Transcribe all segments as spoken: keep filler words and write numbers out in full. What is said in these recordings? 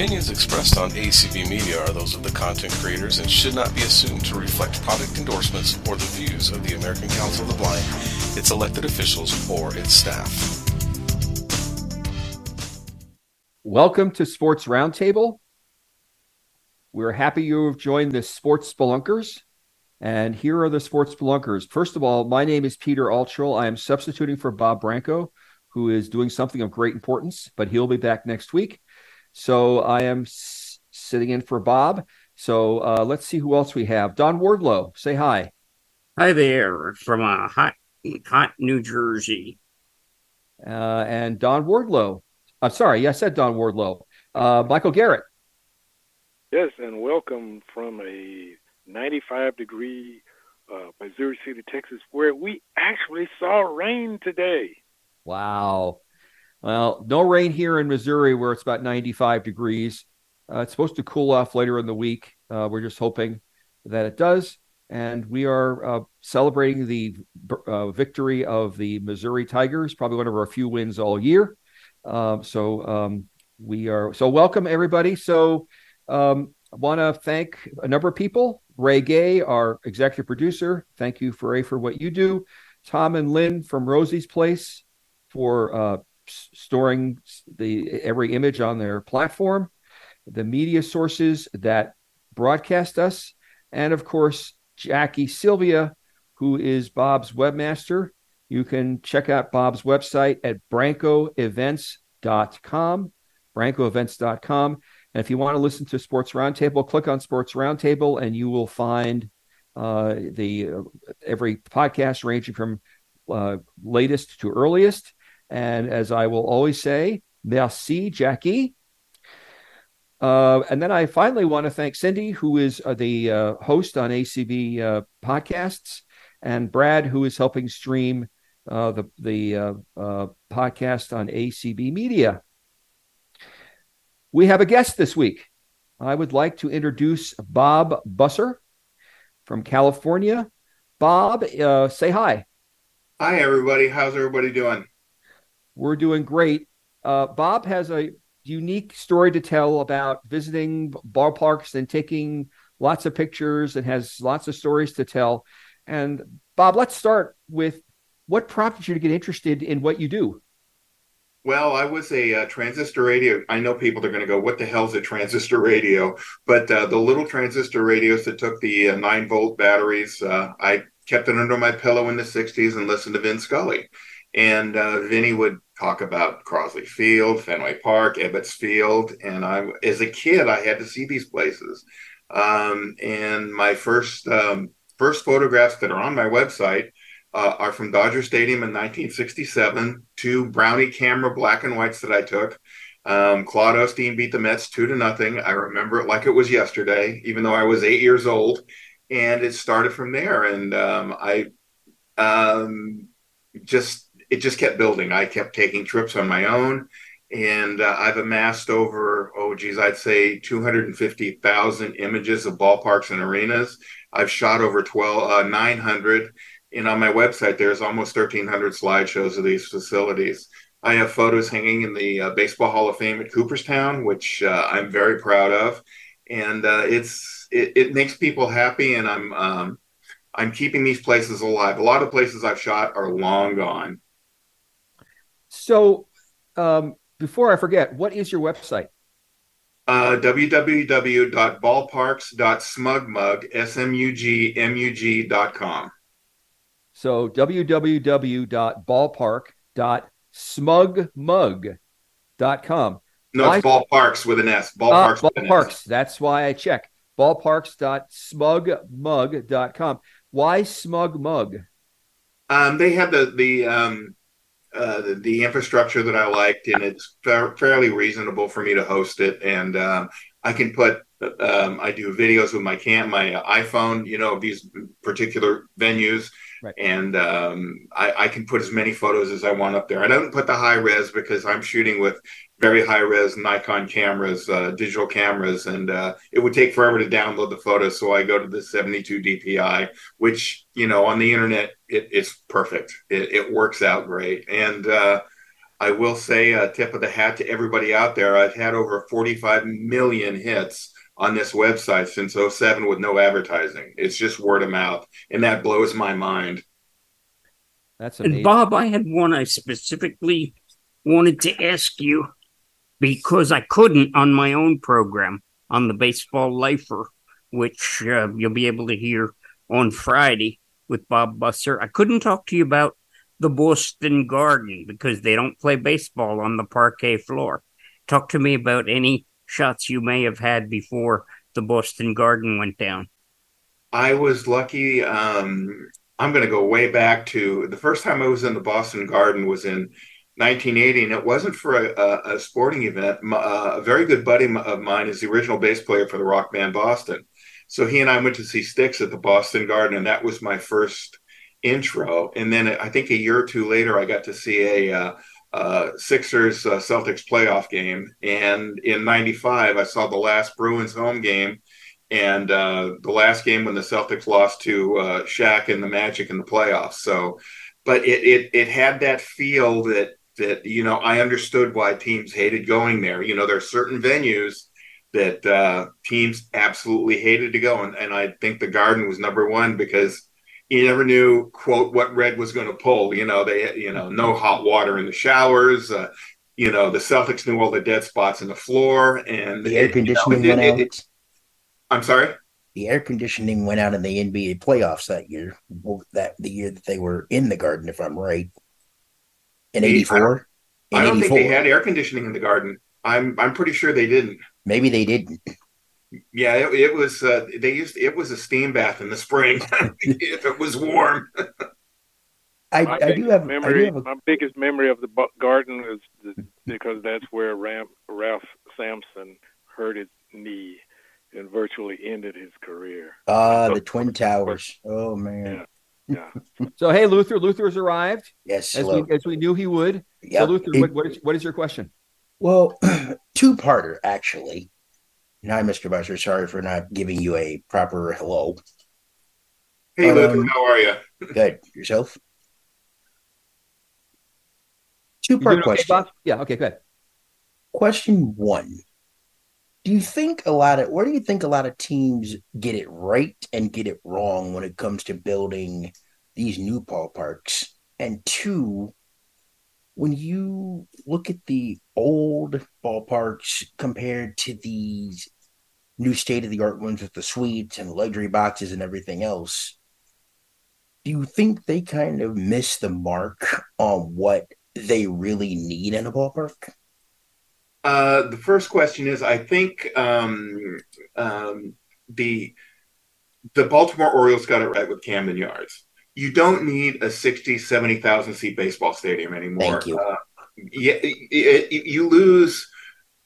opinions expressed on A C B Media are those of the content creators and should not be assumed to reflect product endorsements or the views of the American Council of the Blind, its elected officials, or its staff. Welcome to Sports Roundtable. We're happy you have joined the Sports Spelunkers. And here are the Sports Spelunkers. First of all, my name is Peter Altrell. I am substituting for Bob Branco, who is doing something of great importance, but he'll be back next week. So I am s- sitting in for Bob. So uh, let's see who else we have. Don Wardlow, say hi. Hi there from uh, hot, hot New Jersey. Uh, and Don Wardlow. I'm sorry, I said Don Wardlow. Uh, Michael Garrett. Yes, and welcome from a ninety-five degree uh, Missouri City, Texas, where we actually saw rain today. Wow. Well, no rain here in Missouri where it's about ninety-five degrees. Uh, it's supposed to cool off later in the week. Uh, we're just hoping that it does. And we are uh, celebrating the uh, victory of the Missouri Tigers, probably one of our few wins all year. Um, so um, we are, so welcome everybody. So um, I want to thank a number of people. Ray Gay, our executive producer. Thank you, Ray, for what you do. Tom and Lynn from Rosie's Place for uh, storing the every image on their platform, the media sources that broadcast us, and of course, Jackie Sylvia, who is Bob's webmaster. You can check out Bob's website at branco events dot com, branco events dot com. And if you want to listen to Sports Roundtable, click on Sports Roundtable, and you will find uh, the uh, every podcast ranging from uh, latest to earliest. And as I will always say, merci, Jackie. Uh, and then I finally want to thank Cindy, who is uh, the uh, host on A C B uh, Podcasts, and Brad, who is helping stream uh, the, the uh, uh, podcast on A C B Media. We have a guest this week. I would like to introduce Bob Busser from California. Bob, uh, say hi. Hi, everybody. How's everybody doing? We're doing great. Uh, Bob has a unique story to tell about visiting ballparks and taking lots of pictures and has lots of stories to tell. And Bob, let's start with what prompted you to get interested in what you do? Well, I was a uh, transistor radio. I know people are going to go, what the hell is a transistor radio? But uh, the little transistor radios that took the uh, nine volt batteries, uh, I kept it under my pillow in the sixties and listened to Vin Scully. And uh, Vinny would talk about Crosley Field, Fenway Park, Ebbets Field. And I, as a kid, I had to see these places. Um, and my first um, first photographs that are on my website Uh, are from Dodger Stadium in nineteen sixty-seven, two Brownie camera black and whites that I took. Um, Claude Osteen beat the Mets two to nothing. I remember it like it was yesterday, even though I was eight years old. And it started from there. And um, I um, just, it just kept building. I kept taking trips on my own. And uh, I've amassed over, oh, geez, I'd say two hundred fifty thousand images of ballparks and arenas. I've shot over twelve, uh, nine hundred. And on my website, there's almost thirteen hundred slideshows of these facilities. I have photos hanging in the uh, Baseball Hall of Fame at Cooperstown, which uh, I'm very proud of. And uh, it's it, it makes people happy, and I'm um, I'm keeping these places alive. A lot of places I've shot are long gone. So um, before I forget, what is your website? Uh, w w w dot ballparks dot smugmug dot com. So w w w dot ballpark dot smugmug dot com. No, it's ballparks with an S. Ballparks. Uh, ballparks. That's why I check. ballparks dot smugmug dot com. Why smugmug? Um, they have the the, um, uh, the the infrastructure that I liked, and it's fa- fairly reasonable for me to host it, and uh, I can put. Um, I do videos with my cam, my iPhone, you know, these particular venues. Right. And um, I, I can put as many photos as I want up there. I don't put the high res because I'm shooting with very high res Nikon cameras, uh, digital cameras, and uh, it would take forever to download the photos. So I go to the seventy-two D P I, which, you know, on the internet, it, it's perfect. It, it works out great. And uh, I will say a tip of the hat to everybody out there. I've had over forty-five million hits on this website since oh seven with no advertising. It's just word of mouth, and that blows my mind. That's amazing. And Bob, I had one I specifically wanted to ask you because I couldn't on my own program on the Baseball Lifer, which uh, you'll be able to hear on Friday with Bob Busser. I couldn't talk to you about the Boston Garden because they don't play baseball on the parquet floor. Talk to me about any shots you may have had before the Boston Garden went down. I was lucky. Um, I'm going to go way back to the first time I was in the Boston Garden was in nineteen eighty, and it wasn't for a, a sporting event. My, uh, a very good buddy of mine is the original bass player for the rock band Boston. So he and I went to see Styx at the Boston Garden, and that was my first intro. And then I think a year or two later, I got to see a uh, uh, Sixers uh, Celtics playoff game. And in ninety-five, I saw the last Bruins home game and uh, the last game when the Celtics lost to uh, Shaq and the Magic in the playoffs. So, but it it it had that feel that that you know I understood why teams hated going there. You know, there are certain venues that uh, teams absolutely hated to go, and and I think the Garden was number one because you never knew, quote, what Red was going to pull. You know, they, you know, no hot water in the showers. Uh, you know, the Celtics knew all the dead spots in the floor, and the air conditioning went out. I'm sorry? The air conditioning went out in the N B A playoffs that year. That the year that they were in the Garden, if I'm right, in eighty-four. I don't think they had air conditioning in the Garden. I'm I'm pretty sure they didn't. Maybe they didn't. Yeah, it, it was. Uh, they used it was a steam bath in the spring if it was warm. I, I do have memory. I do have a... My biggest memory of the Garden is the, because that's where Ram, Ralph Sampson hurt his knee and virtually ended his career. Ah, uh, so, the Twin Towers. Oh man. Yeah. yeah. So hey, Luther. Luther's arrived. Yes, as we, as we knew he would. Yeah. So, Luther, it, what, what is what is your question? Well, two-parter actually. And hi, Mister Busser. Sorry for not giving you a proper hello. Hey, um, Luther. How are you? Good. Yourself? Two-part question. Okay, yeah. Okay. Go ahead. Question one: Do you think a lot of, where do you think a lot of teams get it right and get it wrong when it comes to building these new ballparks? And two, when you look at the old ballparks compared to these new state-of-the-art ones with the suites and luxury boxes and everything else, do you think they kind of miss the mark on what they really need in a ballpark? Uh, the first question is, I think um, um, the the Baltimore Orioles got it right with Camden Yards. You don't need a sixty, seventy thousand seat baseball stadium anymore. Thank you. Uh, yeah, it, it, you lose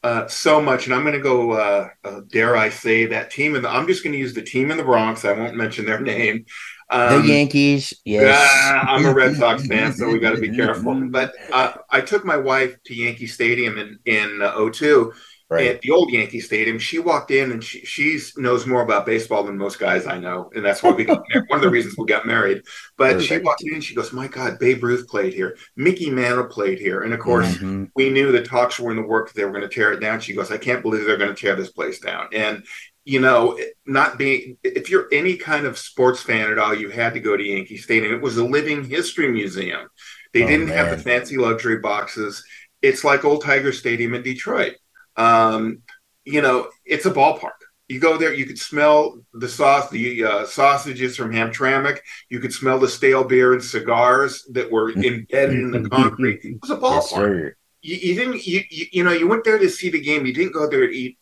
uh, so much, and I'm going to go. Uh, uh, dare I say that team? And I'm just going to use the team in the Bronx. I won't mention their name. Um, the Yankees. Yes, uh, I'm a Red Sox fan, so we got to be careful. But uh, I took my wife to Yankee Stadium in in uh, oh two. Right. At the old Yankee Stadium, she walked in and she she's, knows more about baseball than most guys I know. And that's why we got married. One of the reasons we got married. But Perfect. She walked in and she goes, my God, Babe Ruth played here. Mickey Mantle played here. And, of course, mm-hmm. we knew the talks were in the works. They were going to tear it down. She goes, I can't believe they're going to tear this place down. And, you know, not being – if you're any kind of sports fan at all, you had to go to Yankee Stadium. It was a living history museum. They oh, didn't man. have the fancy luxury boxes. It's like old Tiger Stadium in Detroit. Um, you know, it's a ballpark. You go there, you could smell the sauce, the uh, sausages from Hamtramck. You could smell the stale beer and cigars that were embedded in the concrete. It was a ballpark. Yes, you, you didn't, you, you you know, you went there to see the game. You didn't go there to eat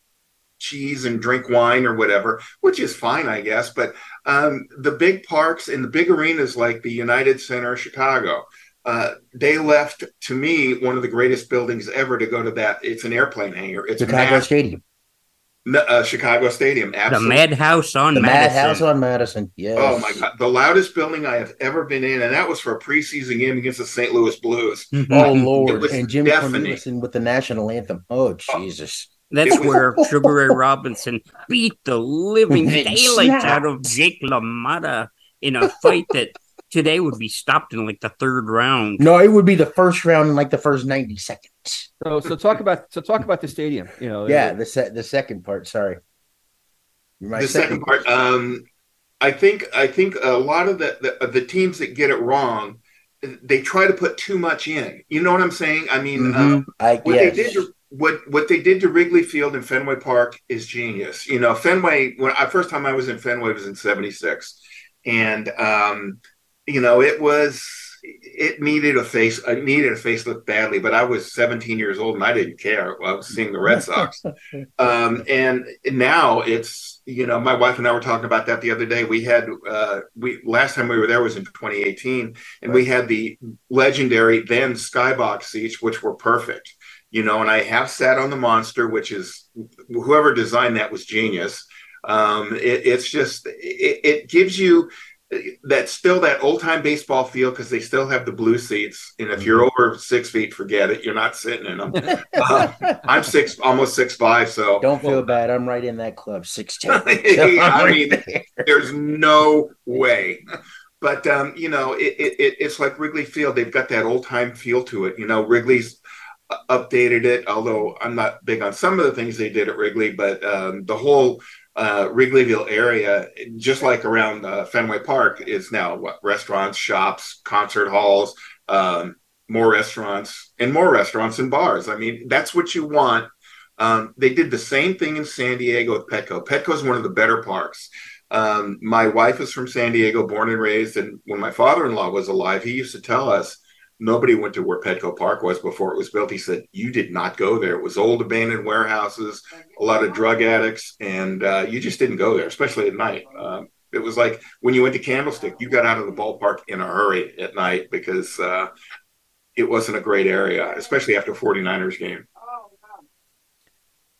cheese and drink wine or whatever, which is fine, I guess. But um, the big parks and the big arenas like the United Center of Chicago. Uh, they left, to me, one of the greatest buildings ever to go to that. It's an airplane hangar. It's Chicago mad- Stadium. No, uh, Chicago Stadium, absolutely. The Madhouse on the Madison. The Madhouse on Madison, yes. Oh, my God. The loudest building I have ever been in, and that was for a preseason game against the Saint Louis Blues. Oh, Lord. And Jim Cornelius with the national anthem. Oh, Jesus. Oh. That's where Sugar Ray Robinson beat the living daylights out of Jake LaMotta in a fight that today would be stopped in like the third round. No, it would be the first round in like the first ninety seconds. So, so talk about so talk about the stadium. You know, yeah, the se- the second part. Sorry, My the second, second part. Um, I think I think a lot of the, the the teams that get it wrong, they try to put too much in. You know what I'm saying? I mean, mm-hmm. um, I what guess. they did. To, What what they did to Wrigley Field and Fenway Park is genius. You know, Fenway. When I first time I was in Fenway was in seventy-six, and um, you know it was it needed a face. It needed a facelift badly, but I was seventeen years old and I didn't care. I was seeing the Red Sox, um, and now it's you know my wife and I were talking about that the other day. We had uh, we last time we were there was in twenty eighteen, and we had the legendary then Skybox seats, which were perfect. You know, and I have sat on the Monster, which is whoever designed that was genius. Um, it, it's just it, it gives you that still that old time baseball feel because they still have the blue seats. And if you're over six feet, forget it. You're not sitting in them. uh, I'm six, almost six five. So don't feel bad. I'm right in that club, six ten. I mean, there. there's no way. But um, you know, it, it it's like Wrigley Field. They've got that old time feel to it. You know, Wrigley's updated it, although I'm not big on some of the things they did at Wrigley, but um, the whole uh, Wrigleyville area, just like around uh, Fenway Park, is now what, restaurants, shops, concert halls, um, more restaurants, and more restaurants and bars. I mean, that's what you want. Um, they did the same thing in San Diego with Petco. Petco is one of the better parks. Um, my wife is from San Diego, born and raised, and when my father-in-law was alive, he used to tell us, nobody went to where Petco Park was before it was built. He said, you did not go there. It was old abandoned warehouses, a lot of drug addicts, and uh, you just didn't go there, especially at night. Um, it was like when you went to Candlestick, you got out of the ballpark in a hurry at night because uh, it wasn't a great area, especially after a forty-niners game.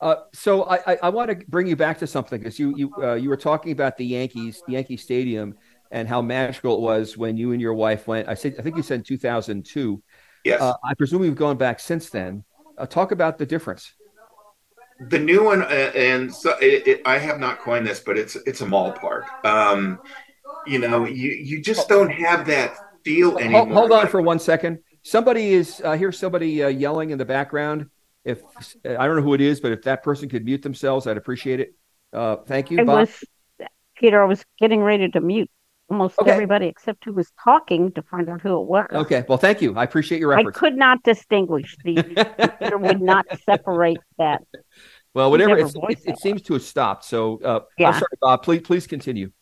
Uh, so I, I, I want to bring you back to something because you you uh, you were talking about the Yankees, the Yankee Stadium, and how magical it was when you and your wife went. I said, I think you said two thousand two. Yes. Uh, I presume you've gone back since then. Uh, talk about the difference. The new one, uh, and so it, it, I have not coined this, but it's it's a mall park. Um, you know, you, you just don't have that feel anymore. Hold, hold on for one second. Somebody is uh, here's somebody uh, yelling in the background. If I don't know who it is, but if that person could mute themselves, I'd appreciate it. Uh, thank you, I Bob. Was, Peter, I was getting ready to mute. Almost okay. Everybody except who was talking to find out who it was. Okay. Well, thank you. I appreciate your efforts. I could not distinguish these. Peter would not separate that. Well, whatever. It's, it, it seems to have stopped. So uh, yeah. I'm sorry, Bob. Please, please continue.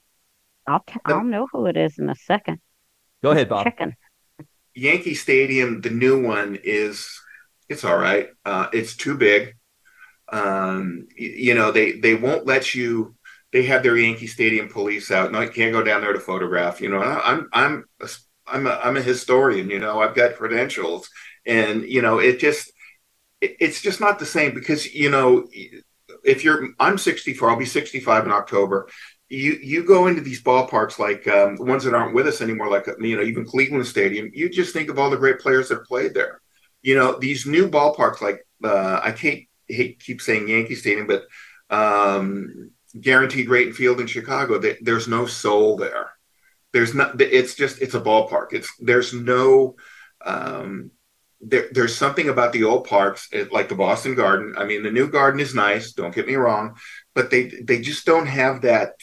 I'll, t- I'll know who it is in a second. Go ahead, Bob. Chicken. Yankee Stadium, the new one, is it's all right. Uh, it's too big. Um, you, you know, they, they won't let you. They have their Yankee Stadium police out. No, I can't go down there to photograph. You know, I'm I'm a, I'm a, I'm a historian. You know, I've got credentials, and you know, it just it, it's just not the same because you know, if you're I'm sixty-four, I'll be sixty-five in October. You you go into these ballparks like um, the ones that aren't with us anymore, like you know, even Cleveland Stadium. You just think of all the great players that have played there. You know, these new ballparks like uh, I can't hate, keep saying Yankee Stadium, but um, Guaranteed Rate Field in Chicago, they, there's no soul there. There's not. It's just it's a ballpark. It's there's no. Um, there, there's something about the old parks, it, like the Boston Garden. I mean, the new Garden is nice. Don't get me wrong, but they they just don't have that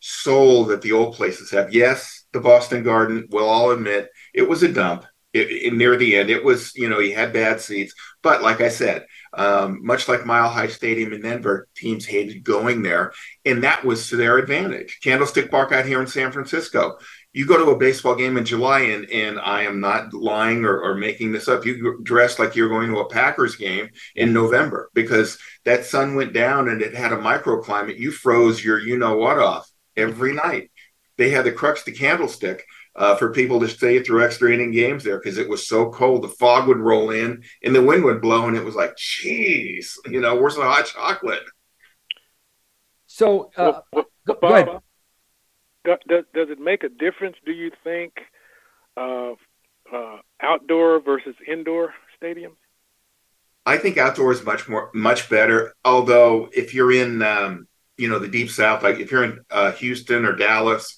soul that the old places have. Yes, the Boston Garden. We'll all admit it was a dump. It, it, near the end, it was you know you had bad seats, but like I said, um, much like Mile High Stadium in Denver, teams hated going there, and that was to their advantage. Candlestick Park out here in San Francisco, you go to a baseball game in July, and and I am not lying or, or making this up. You dressed like you're going to a Packers game in November because that sun went down and it had a microclimate. You froze your you know what off every night. They had the crux to Candlestick. Uh, for people to stay through extra inning games there because it was so cold. The fog would roll in and the wind would blow and it was like, geez, you know, where's the hot chocolate? So, uh, well, well, Bob, does, does it make a difference, do you think, uh, uh, outdoor versus indoor stadiums? I think outdoor is much, more, much better, although if you're in, um, you know, the Deep South, like if you're in uh, Houston or Dallas,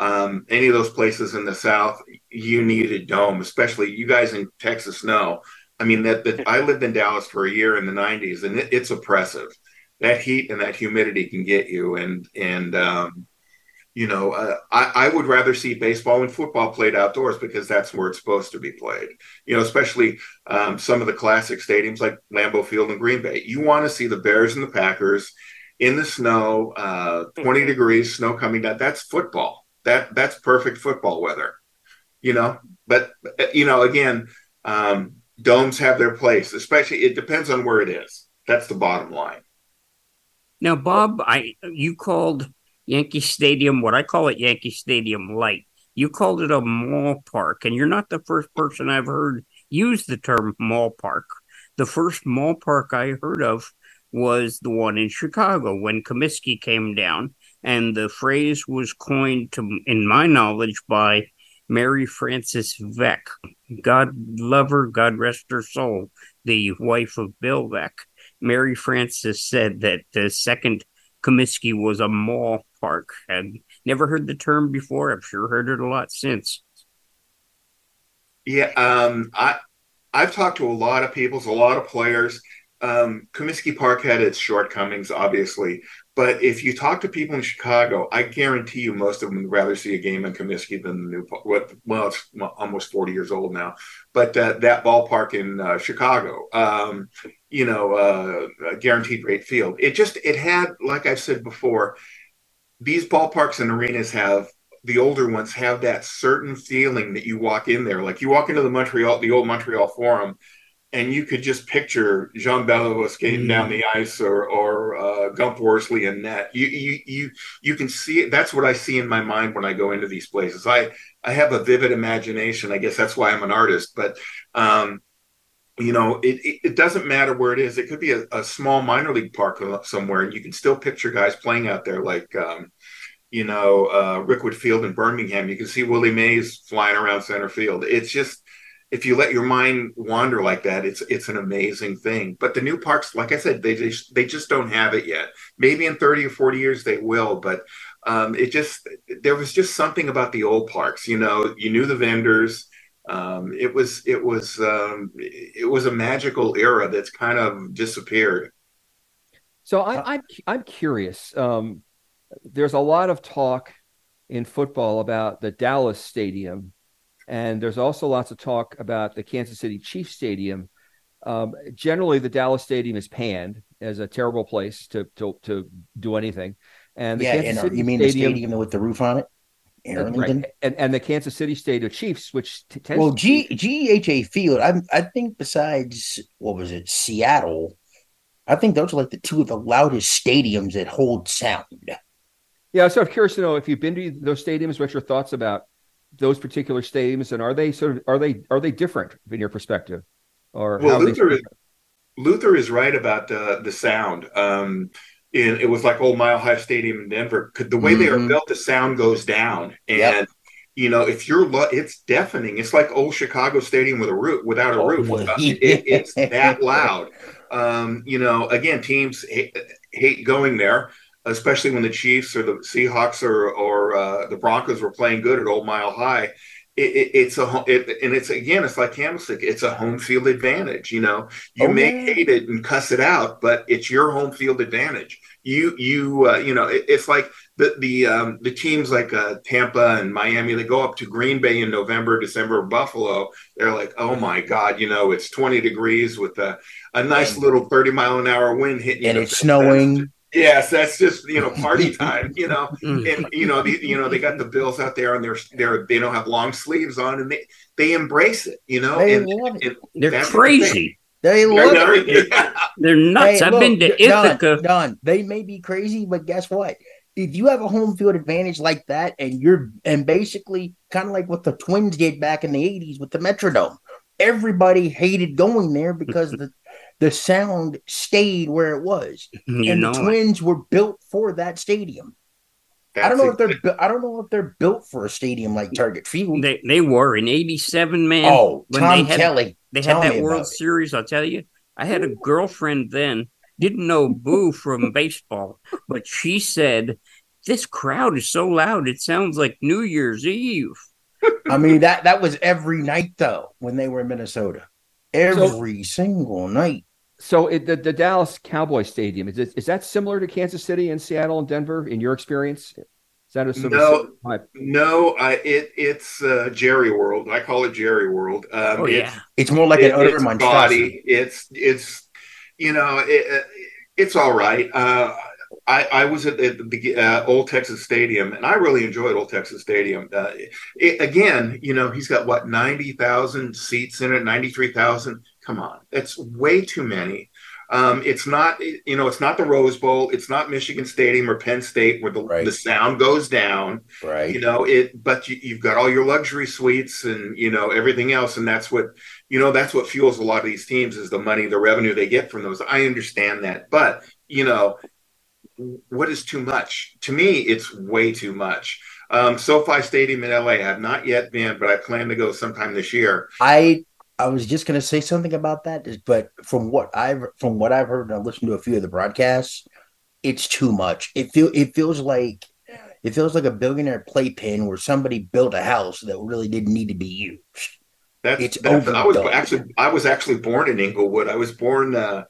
Um, any of those places in the South, you need a dome, especially you guys in Texas know. I mean, that, that I lived in Dallas for a year in the nineties, and it, it's oppressive. That heat and that humidity can get you. And, and um, you know, uh, I, I would rather see baseball and football played outdoors because that's where it's supposed to be played. You know, especially um, some of the classic stadiums like Lambeau Field and Green Bay. You want to see the Bears and the Packers in the snow, uh, twenty degrees, snow coming down. That's football. That that's perfect football weather, you know. But, you know, again, um, domes have their place, especially it depends on where it is. That's the bottom line. Now, Bob, I you called Yankee Stadium, what I call it Yankee Stadium Light. You called it a mall park, and you're not the first person I've heard use the term mall park. The first mall park I heard of was the one in Chicago when Comiskey came down, and the phrase was coined, to, in my knowledge, by Mary Frances Vec. God love her, God rest her soul, the wife of Bill Vec. Mary Frances said that the second Comiskey was a mall park. I've never heard the term before. I've sure heard it a lot since. Yeah, um, I, I've talked to a lot of people, a lot of players. Um, Comiskey Park had its shortcomings, obviously. But if you talk to people in Chicago, I guarantee you most of them would rather see a game in Comiskey than the new park. Well, it's almost forty years old now. But uh, that ballpark in uh, Chicago, um, you know, uh, guaranteed rate field. It just, it had, like I've said before, these ballparks and arenas have, the older ones have that certain feeling that you walk in there. Like you walk into the Montreal, the old Montreal Forum, and you could just picture Jean Beliveau skating mm. down the ice, or or uh, Gump Worsley in net. You you you you can see it. That's what I see in my mind when I go into these places. I I have a vivid imagination. I guess that's why I'm an artist. But um, you know, it, it it doesn't matter where it is. It could be a, a small minor league park somewhere, and you can still picture guys playing out there, like um, you know uh, Rickwood Field in Birmingham. You can see Willie Mays flying around center field. It's just, if you let your mind wander like that, it's it's an amazing thing. But the new parks, like I said, they just, they just don't have it yet. Maybe in thirty or forty years they will, but um, it just, there was just something about the old parks. You know, you knew the vendors. Um, it was it was um, it was a magical era that's kind of disappeared. So I, I'm I'm curious. Um, there's a lot of talk in football about the Dallas Stadium. And there's also lots of talk about the Kansas City Chiefs Stadium. Um, generally, the Dallas Stadium is panned as a terrible place to to, to do anything. And the yeah, Kansas and City you mean stadium, the stadium with the roof on it? And, right. and and the Kansas City Stadium Chiefs, which t- tends well, G- to G H A Field. I I think besides what was it, Seattle, I think those are like the two of the loudest stadiums that hold sound. Yeah, so I'm curious to know if you've been to those stadiums. What's your thoughts about those particular stadiums, and are they sort of, are they, are they different in your perspective? Or well, how Luther, is, Luther is right about the the sound. Um, it, it was like old Mile High Stadium in Denver. The way mm-hmm. they are built, the sound goes down, and yep. you know, if you're, lo- it's deafening. It's like old Chicago Stadium with a roof, without a oh, roof. Well, yeah. it, it's that loud. Um, you know, again, teams hate, hate going there, especially when the Chiefs or the Seahawks or or uh, the Broncos were playing good at Old Mile High. It, it, it's a it, and it's again, it's like Candlestick. It's a home field advantage. You know, you oh, may man. hate it and cuss it out, but it's your home field advantage. You you uh, you know, it, it's like the the um, the teams like uh, Tampa and Miami. They go up to Green Bay in November, December, Buffalo. They're like, oh my God, you know, it's twenty degrees with a a nice and, little thirty mile an hour wind hitting, and it's snowing. Fast. Yes, that's just, you know, party time, you know, and you know, the, you know, they got the Bills out there, and they're they're they don't have long sleeves on, and they, they embrace it, you know, they and, love it. And they're crazy. The they love they're it. Yeah. They're nuts. Hey, I've look, been to Ithaca. Don, Don, they may be crazy, but guess what? If you have a home field advantage like that, and you're and basically kind of like what the Twins did back in the eighties with the Metrodome, everybody hated going there because the the sound stayed where it was, you and the Twins it. were built for that stadium. That's I don't know exactly. if they're. I don't know if they're built for a stadium like Target Field. They they were in eighty-seven, man. Oh, when Tom they had, Kelly, they had that World Series. I'll tell you, I had a girlfriend then, didn't know Boo from baseball, but she said this crowd is so loud. It sounds like New Year's Eve. I mean, that, that was every night, though, when they were in Minnesota. Every so, single night. So it, the, the Dallas Cowboy Stadium, is it, is that similar to Kansas City and Seattle and Denver in your experience? Is that a sort no, of no, I, it, it's uh, Jerry World. I call it Jerry World. Um, oh, it's, yeah. It's more like it, an urban body. It's, it's, you know, it, it's all right. Uh, I, I was at the uh, Old Texas Stadium, and I really enjoyed Old Texas Stadium. Uh, it, again, you know, he's got, what, ninety thousand seats in it, ninety-three thousand. Come on. That's way too many. Um, it's not, you know, it's not the Rose Bowl. It's not Michigan Stadium or Penn State where the, right. the sound goes down. Right. You know, it. But you, you've got all your luxury suites and, you know, everything else. And that's what, you know, that's what fuels a lot of these teams is the money, the revenue they get from those. I understand that. But, you know, what is too much? To me, it's way too much. Um, SoFi Stadium in L A, I have not yet been, but I plan to go sometime this year. I I was just going to say something about that, but from what I've from what I've heard, and I've listened to a few of the broadcasts, it's too much. It feel it feels like it feels like a billionaire playpen where somebody built a house that really didn't need to be used. That's, it's that's I was actually I was actually born in Inglewood. I was born. Uh,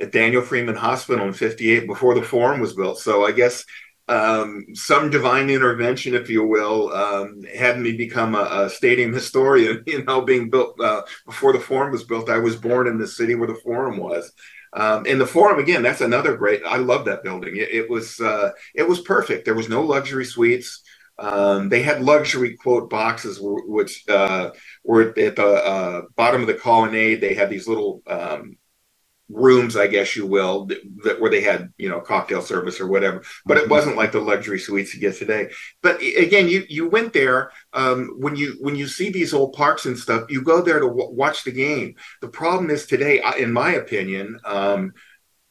at Daniel Freeman Hospital in fifty-eight before the Forum was built. So I guess um, some divine intervention, if you will, um, had me become a, a stadium historian, you know, being built uh, before the Forum was built. I was born in the city where the Forum was. Um, and the Forum, again, that's another great, I love that building. It, it was uh, it was perfect. There was no luxury suites. Um, they had luxury quote boxes, which uh, were at the uh, bottom of the colonnade. They had these little um rooms, I guess you will, that, that where they had, you know, cocktail service or whatever, but it wasn't like the luxury suites you get today. But again, you you went there um, when you when you see these old parks and stuff, you go there to w- watch the game. The problem is today, in my opinion, um,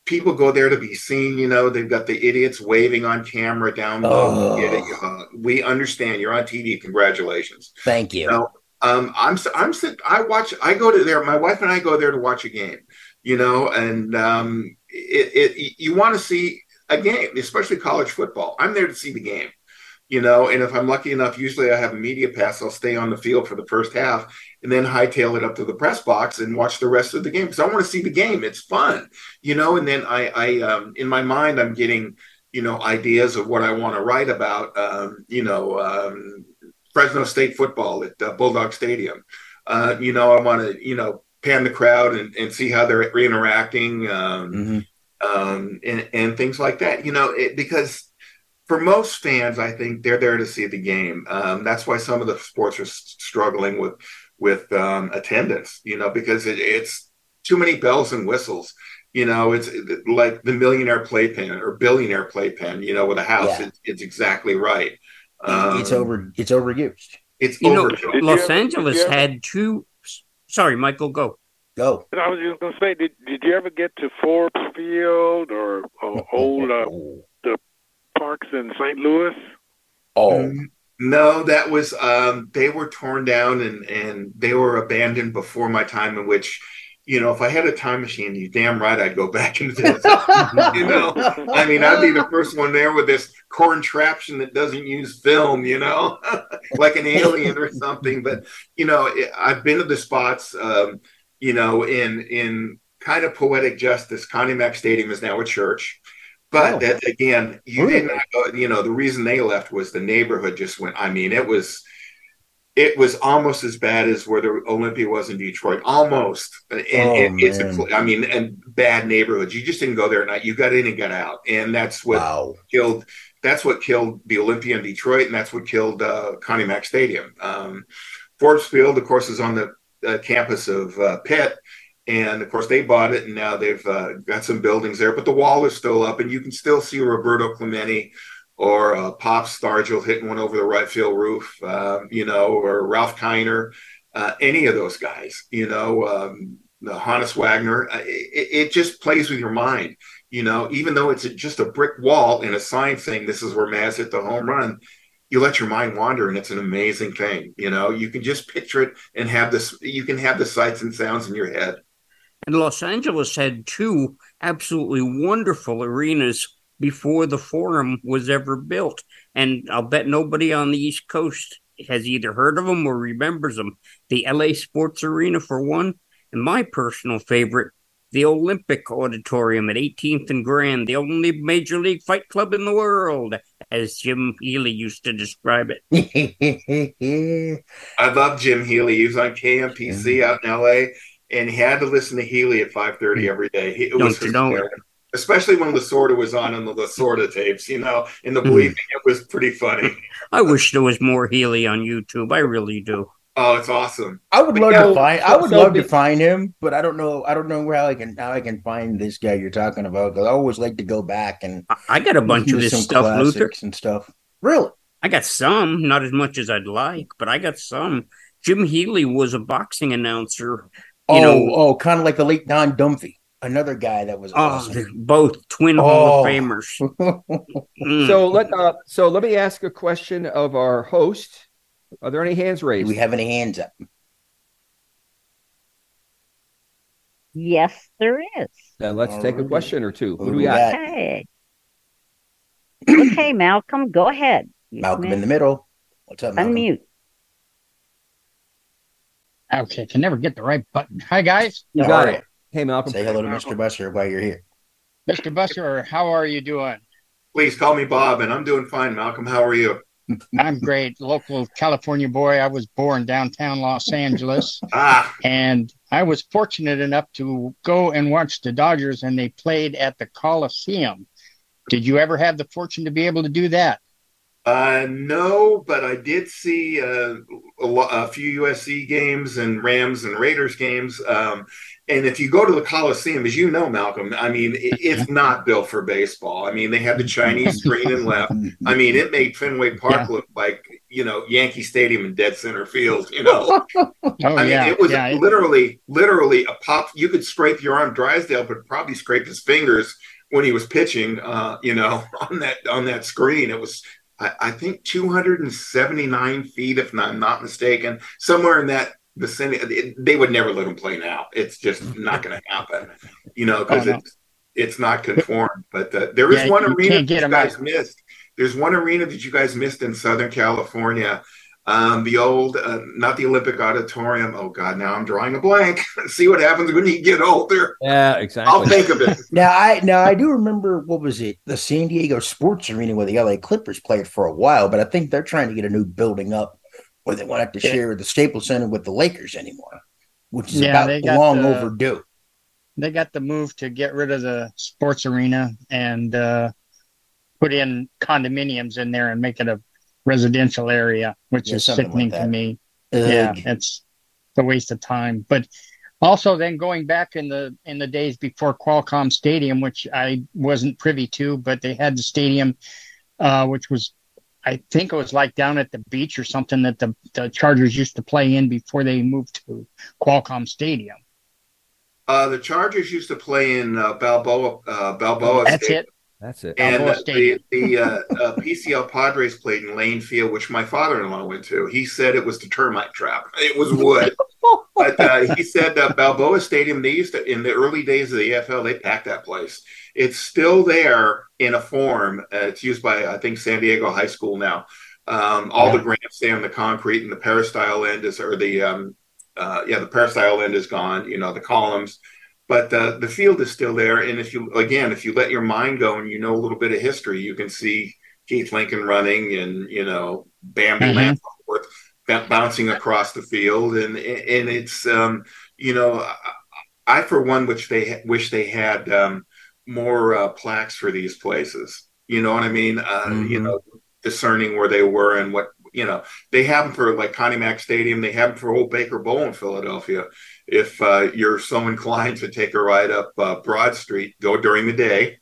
people go there to be seen. You know, they've got the idiots waving on camera down low. Oh. Get it, uh, we understand you're on T V. Congratulations. Thank you. you know, um, I'm I'm I watch. I go to there. My wife and I go there to watch a game. You know, and um, it, it, you want to see a game, especially college football. I'm there to see the game, you know, and if I'm lucky enough, usually I have a media pass. I'll stay on the field for the first half and then hightail it up to the press box and watch the rest of the game because I want to see the game. It's fun, you know, and then I, I um, in my mind, I'm getting, you know, ideas of what I want to write about, um, you know, um, Fresno State football at uh, Bulldog Stadium. Uh, you know, I want to, you know, pan the crowd and, and see how they're interacting um, mm-hmm. um, and, and things like that. You know, it, because for most fans, I think they're there to see the game. Um, that's why some of the sports are struggling with with um, attendance, you know, because it, it's too many bells and whistles. You know, it's like the millionaire playpen or billionaire playpen, you know, with a house. Yeah. It, it's exactly right. Um, it's over. It's overused. It's you know, Los Angeles had two. Sorry, Michael, go. Go. And I was just going to say, did, did you ever get to Forbes Field or, or old uh, the parks in Saint Louis? Oh, um, no, that was, um, they were torn down and, and they were abandoned before my time in which, you know, if I had a time machine, you damn right I'd go back into this. You know, I mean, I'd be the first one there with this contraption that doesn't use film, you know, like an alien or something. But, you know, it, I've been to the spots, um, you know, in in kind of poetic justice. Connie Mack Stadium is now a church. But oh. that, again, you really? did not go, you know, the reason they left was the neighborhood just went. I mean, it was. It was almost as bad as where the Olympia was in Detroit. Almost. And, oh, and it's a, I mean, and bad neighborhoods. You just didn't go there at night. You got in and got out. And that's what wow. killed that's what killed the Olympia in Detroit, and that's what killed uh, Connie Mack Stadium. Um, Forbes Field, of course, is on the uh, campus of uh, Pitt. And, of course, they bought it, and now they've uh, got some buildings there. But the wall is still up, and you can still see Roberto Clemente or uh, Pop Stargell hitting one over the right field roof, uh, you know, or Ralph Kiner, uh, any of those guys, you know, um, the Hannes Wagner. It, it just plays with your mind, you know, even though it's just a brick wall and a sign saying this is where Maz hit the home run, you let your mind wander and it's an amazing thing. You know, you can just picture it and have this, you can have the sights and sounds in your head. And Los Angeles had two absolutely wonderful arenas before the Forum was ever built. And I'll bet nobody on the East Coast has either heard of them or remembers them. The L A Sports Arena, for one, and my personal favorite, the Olympic Auditorium at eighteenth and Grand, the only Major League Fight Club in the world, as Jim Healy used to describe it. I love Jim Healy. He was on K M P Z out in L A, and he had to listen to Healy at five thirty every day. It was hysterical. Especially when Lasorda was on in the Lasorda tapes, you know, in the bleeping, it was pretty funny. I wish there was more Healy on YouTube. I really do. Oh, it's awesome. I would but love yeah, to find. I would so love big. to find him, but I don't know. I don't know how I can how I can find this guy you're talking about. Because I always like to go back and I, I got a bunch of this stuff, Luther, and stuff. Really, I got some. Not as much as I'd like, but I got some. Jim Healy was a boxing announcer. You oh, know, oh, kind of like the late Don Dunphy. Another guy that was oh, awesome. Both twin oh. Hall of Famers. mm. So let uh, so let me ask a question of our host. Are there any hands raised? Do we have any hands up? Yes, there is. Now let's All take right. a question or two. Who do we got? Okay. Okay, Malcolm, go ahead. You Malcolm in the middle. What's up, Malcolm? Unmute. Okay, I can never get the right button. Hi, guys. You All got right. it. Hey, Malcolm. Say hello to Mister Busser while you're here. Mister Busser, how are you doing? Please call me Bob, and I'm doing fine, Malcolm. How are you? I'm great. Local California boy. I was born downtown Los Angeles. ah. And I was fortunate enough to go and watch the Dodgers, and they played at the Coliseum. Did you ever have the fortune to be able to do that? Uh, no, but I did see uh, a, a few U S C games and Rams and Raiders games. Um, and if you go to the Coliseum, as you know, Malcolm, I mean, it, it's not built for baseball. I mean, they had the Chinese screen and left. I mean, it made Fenway Park yeah. look like, you know, Yankee Stadium and dead center field, you know. oh, I mean, yeah. it was yeah, literally, literally a pop. You could scrape your arm. Drysdale could probably scrape his fingers when he was pitching, uh, you know, on that on that screen. It was... I think two hundred seventy-nine feet, if I'm not mistaken, somewhere in that vicinity. They would never let them play now. It's just not going to happen, you know, because it's, it's not conformed. But uh, there is yeah, one you arena that you guys out. missed. There's one arena that you guys missed in Southern California. Um, the old, uh, not the Olympic Auditorium. Oh, God, now I'm drawing a blank. See what happens when you get older. Yeah, exactly. I'll think of it. now, I now I do remember, what was it? The San Diego Sports Arena where the L A Clippers played for a while, but I think they're trying to get a new building up where they won't have to share the Staples Center with the Lakers anymore, which is yeah, about long the, overdue. They got the move to get rid of the sports arena and uh, put in condominiums in there and make it a residential area, which yeah, is sickening like to me. Ugh. Yeah, it's a waste of time. But also then going back in the in the days before Qualcomm Stadium, which I wasn't privy to, but they had the stadium, uh, which was, I think it was like down at the beach or something that the, the Chargers used to play in before they moved to Qualcomm Stadium. Uh, the Chargers used to play in uh, Balboa uh, Balboa That's Stadium. it. That's it. And uh, the, the uh, uh, P C L Padres played in Lane Field, which my father-in-law went to. He said it was the termite trap. It was wood. But uh, he said uh, Balboa Stadium, they used to, in the early days of the A F L, they packed that place. It's still there in a form. Uh, it's used by, I think, San Diego High School now. Um, all yeah. the grandstand, the concrete, and the peristyle end is, or the, um, uh, yeah, the peristyle end is gone. You know, the columns. But uh, the field is still there, and if you again, if you let your mind go and you know a little bit of history, you can see Keith Lincoln running and you know Bambi mm-hmm. Landsworth b- bouncing across the field, and and it's um, you know I for one which they wish they had um, more uh, plaques for these places. You know what I mean? Uh, mm-hmm. You know, discerning where they were and what. You know, they have them for like Connie Mack Stadium. They have them for Old Baker Bowl in Philadelphia. If uh, you're so inclined to take a ride up uh, Broad Street, go during the day.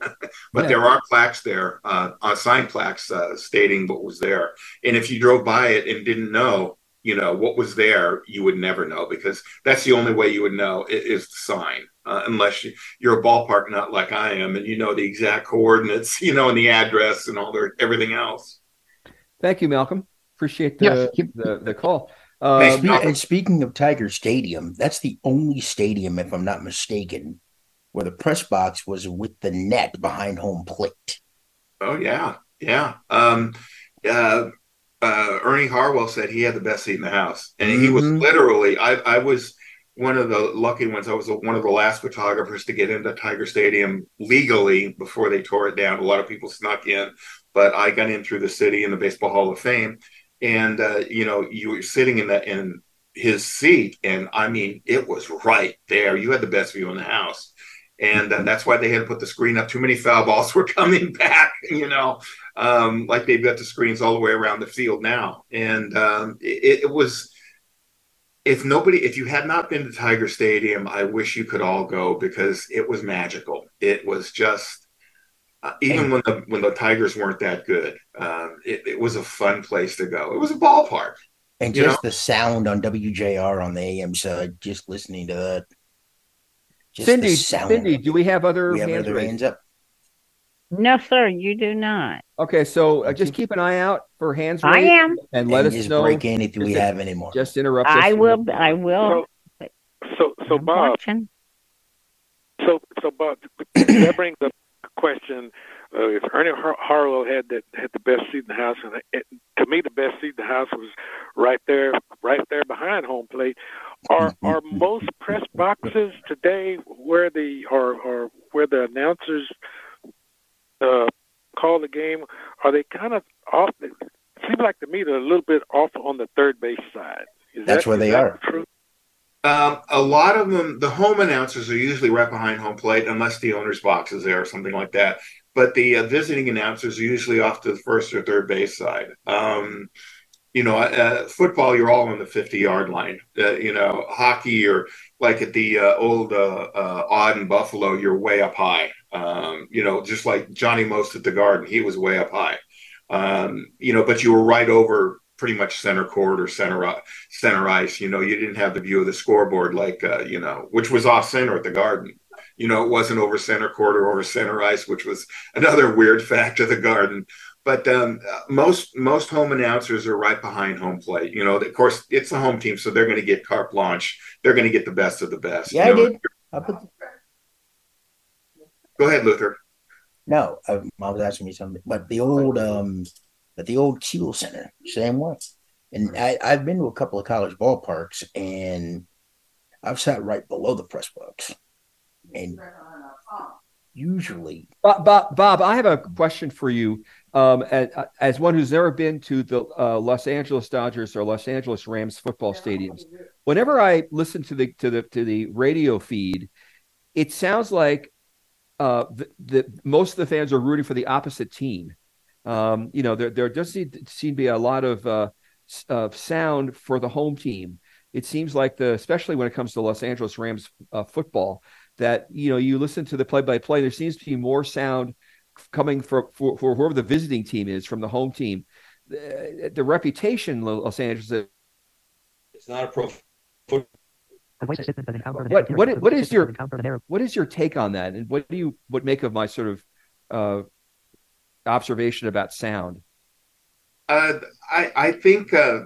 But yeah. there are plaques there, uh, on sign plaques uh, stating what was there. And if you drove by it and didn't know, you know, what was there, you would never know because that's the only way you would know is the sign. Uh, unless you, you're a ballpark nut like I am and you know the exact coordinates, you know, and the address and all their everything else. Thank you, Malcolm. Appreciate the, yeah, keep, the the call. Uh, and speaking of Tiger Stadium, that's the only stadium, if I'm not mistaken, where the press box was with the net behind home plate. Oh, yeah. Yeah. Um, uh, uh, Ernie Harwell said he had the best seat in the house. And mm-hmm. he was literally, I, I was one of the lucky ones. I was one of the last photographers to get into Tiger Stadium legally before they tore it down. A lot of people snuck in, but I got in through the city and the Baseball Hall of Fame. And, uh, you know, you were sitting in that in his seat. And I mean, it was right there. You had the best view in the house. And uh, that's why they had to put the screen up. Too many foul balls were coming back, you know, um, like they've got the screens all the way around the field now. And um, it, it was, if nobody, if you had not been to Tiger Stadium, I wish you could all go because it was magical. It was just, uh, even when the when the Tigers weren't that good, um, it, it was a fun place to go. It was a ballpark. And just you know? The sound on W J R on the A M side, just listening to that. Just Cindy, Cindy, do we have other, we have hands, other hands up? No, sir, you do not. Okay, so uh, just keep an eye out for hands. I am, and let and us just know. Break anything we have anymore. Just interrupt. I will. I will. So, so, so Bob. Watching. So, so Bob. That brings up a question: uh, if Ernie Har- Harlow had that had the best seat in the house, and it, to me, the best seat in the house was right there, right there behind home plate. Are are most press boxes today where the or or where the announcers uh, call the game? Are they kind of off? It seems like to me they're a little bit off on the third base side. Is That's that, where is they that are. True? Um, a lot of them, the home announcers are usually right behind home plate, unless the owner's box is there or something like that. But the uh, visiting announcers are usually off to the first or third base side. Um, You know, uh, football, you're all on the fifty-yard line. Uh, you know, hockey, or like at the uh, old uh, uh, Odd in Buffalo, you're way up high. Um, you know, just like Johnny Most at the Garden, he was way up high. Um, you know, but you were right over pretty much center court or center center ice. You know, you didn't have the view of the scoreboard like, uh, you know, which was off center at the Garden. You know, it wasn't over center court or over center ice, which was another weird fact of the Garden. But um, most most home announcers are right behind home plate. You know, of course, it's the home team, so they're going to get carte blanche. They're going to get the best of the best. Yeah, you know? I did. I put the... Go ahead, Luther. No, I, I was asking you something. But the old, um, but the old Kiel Center, same one. And I, I've been to a couple of college ballparks, and I've sat right below the press box, and usually, Bob, Bob, Bob, I have a question for you. Um, as, as one who's never been to the uh, Los Angeles Dodgers or Los Angeles Rams football stadiums, whenever I listen to the to the to the radio feed, it sounds like uh, the, the most of the fans are rooting for the opposite team. Um, you know, there there does seem, seem to be a lot of uh, uh, sound for the home team. It seems like the especially when it comes to Los Angeles Rams uh, football, that you know you listen to the play by play. There seems to be more sound coming for, for for whoever the visiting team is from the home team. The, the reputation Los Angeles, it's not a pro football. What what what is your what is your take on that, and what do you what make of my sort of uh, observation about sound? Uh, I I think uh,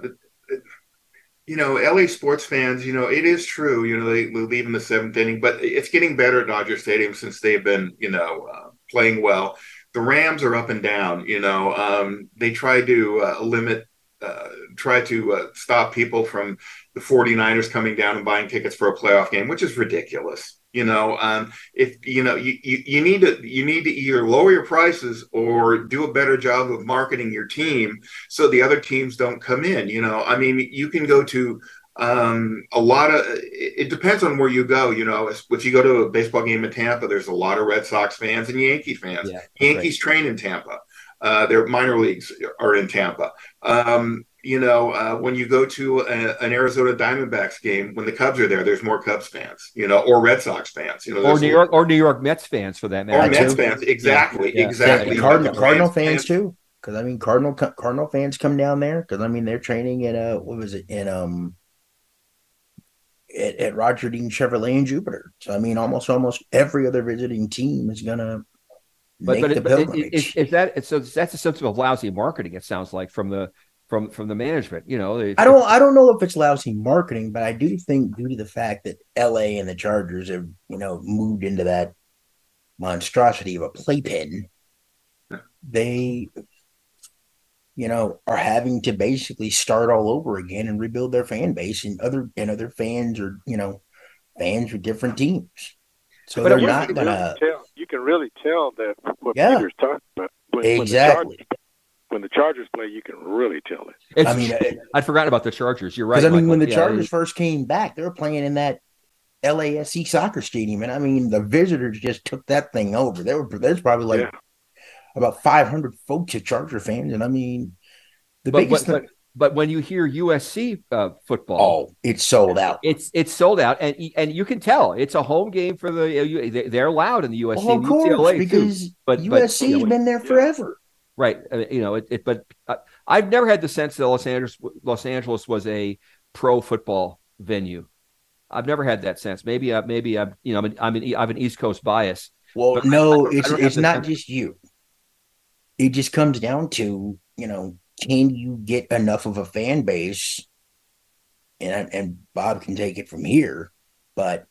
you know L A sports fans. You know it is true. You know they leave in the seventh inning, but it's getting better at Dodger Stadium since they've been you know. Uh, playing well. The Rams are up and down, you know, um, they try to uh, limit, uh, try to uh, stop people from the forty-niners coming down and buying tickets for a playoff game, which is ridiculous. You know, um, if, you know, you, you, you need to, you need to either lower your prices or do a better job of marketing your team so the other teams don't come in. You know, I mean, you can go to um, a lot of, it depends on where you go. You know, if you go to a baseball game in Tampa, there's a lot of Red Sox fans and Yankee fans. Yeah, Yankees right. train in Tampa. Uh, their minor leagues are in Tampa. Um, you know, uh, when you go to a, an Arizona Diamondbacks game, when the Cubs are there, there's more Cubs fans, you know, or Red Sox fans, you know, or New York, or New York Mets fans for that matter. Or Mets fans. Exactly. Yeah, yeah. Exactly. Yeah, Cardinal, Cardinal fans, fans too. Cause I mean, Cardinal, Cardinal fans come down there. Cause I mean, they're training in uh what was it in, um, At, at Roger Dean Chevrolet in Jupiter. So, I mean, almost almost every other visiting team is going to make but the it, pilgrimage. Is, is that, so that's a symptom of lousy marketing, it sounds like, from the from from the management. You know, I don't I don't know if it's lousy marketing, but I do think due to the fact that L A and the Chargers have, you know, moved into that monstrosity of a playpen, they, you know, are having to basically start all over again and rebuild their fan base and other and other fans or, you know, fans with different teams. So but they're not going really to tell. You can really tell that what yeah, Peter's talking about. When, exactly. When the, Chargers, when the Chargers play, you can really tell it. It's, I mean, it, I'd forgotten about the Chargers. You're right. Because I mean, Michael, when the yeah, Chargers was... first came back, they were playing in that L A F C soccer stadium, and I mean, the visitors just took that thing over. There were there's probably like yeah. about five hundred folks at Charger fans, and I mean, the but, biggest. But, thing... but, but when you hear U S C uh, football, oh, it's sold out. It's it's sold out, and and you can tell it's a home game for the. They're loud in the U S C, well, of course, U C L A because but, U S C's but, you know, been there forever, right? I mean, you know, it. it but uh, I've never had the sense that Los Angeles Los Angeles was a pro football venue. I've never had that sense. Maybe, I, maybe I'm, you know, I'm, an, I'm an, I have an East Coast bias. Well, no, I, I it's it's not sense. Just you. It just comes down to, you know, can you get enough of a fan base? And and Bob can take it from here, but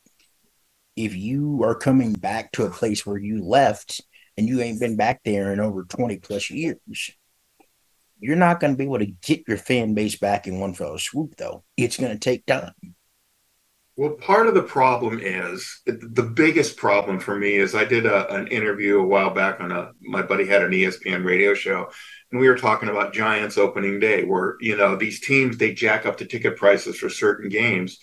if you are coming back to a place where you left and you ain't been back there in over twenty plus years, you're not going to be able to get your fan base back in one fell swoop. Though it's going to take time. Well, part of the problem is, the biggest problem for me is I did a, an interview a while back on a, my buddy had an E S P N radio show, and we were talking about Giants opening day where, you know, these teams, they jack up the ticket prices for certain games.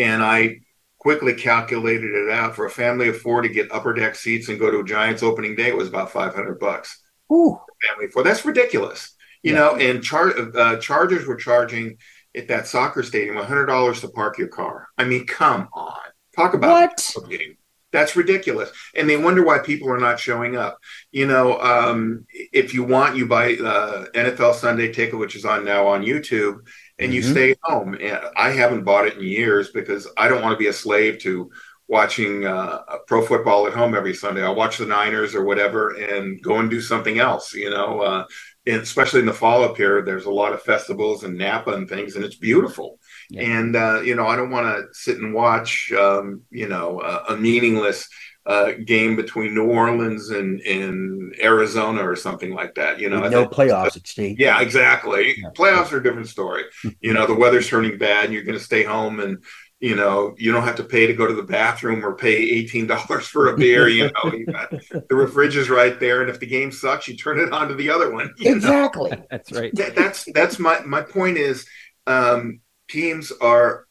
And I quickly calculated it out for a family of four to get upper deck seats and go to a Giants opening day. It was about five hundred bucks. Ooh. Family of four. That's ridiculous. You yeah. know, and char- uh, Chargers were charging at that soccer stadium, one hundred dollars to park your car. I mean, come on. Talk about what? It. That's ridiculous. And they wonder why people are not showing up. You know, um, if you want, you buy uh, N F L Sunday Ticket, which is on now on YouTube, and mm-hmm. you stay home. And I haven't bought it in years because I don't want to be a slave to watching uh, pro football at home every Sunday. I'll watch the Niners or whatever and go and do something else, you know. Uh, and especially in the fall up here, there's a lot of festivals and Napa and things, and it's beautiful. Yeah. And, uh, you know, I don't want to sit and watch, um, you know, uh, a meaningless uh, game between New Orleans and, and Arizona or something like that. You know, no that, playoffs at stake. Yeah, exactly. Yeah. Playoffs are a different story. You know, the weather's turning bad and you're going to stay home and, you know, you don't have to pay to go to the bathroom or pay eighteen dollars for a beer. You know, you got, the fridge is right there. And if the game sucks, you turn it on to the other one. Exactly. Know? That's right. That, that's that's my, my point is um, teams are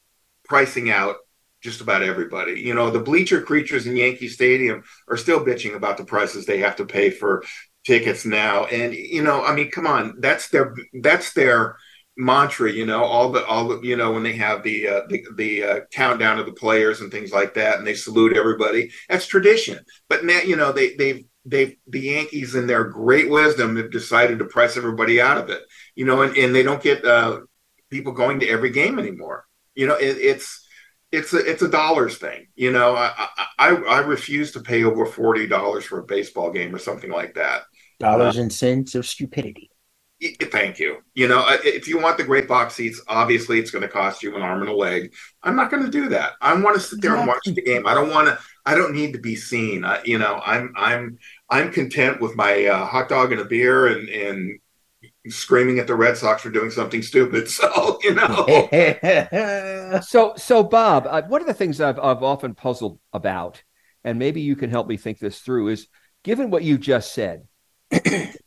pricing out just about everybody. You know, the bleacher creatures in Yankee Stadium are still bitching about the prices they have to pay for tickets now. And, you know, I mean, come on, that's their that's their mantra, you know, all the all the, you know, when they have the uh, the, the uh, countdown of the players and things like that, and they salute everybody. That's tradition. But now, you know, they they've they've the Yankees in their great wisdom have decided to price everybody out of it, you know, and, and they don't get uh, people going to every game anymore. You know, it, it's it's a it's a dollars thing. You know, I I, I refuse to pay over forty dollars for a baseball game or something like that. Dollars uh, and cents of stupidity. Thank you. You know, if you want the great box seats, obviously it's going to cost you an arm and a leg. I'm not going to do that. I want to sit there and watch the game. I don't want to. I don't need to be seen. I, you know, I'm I'm I'm content with my uh, hot dog and a beer and and screaming at the Red Sox for doing something stupid. So you know. so so Bob, uh, one of the things I've I've often puzzled about, and maybe you can help me think this through, is given what you just said.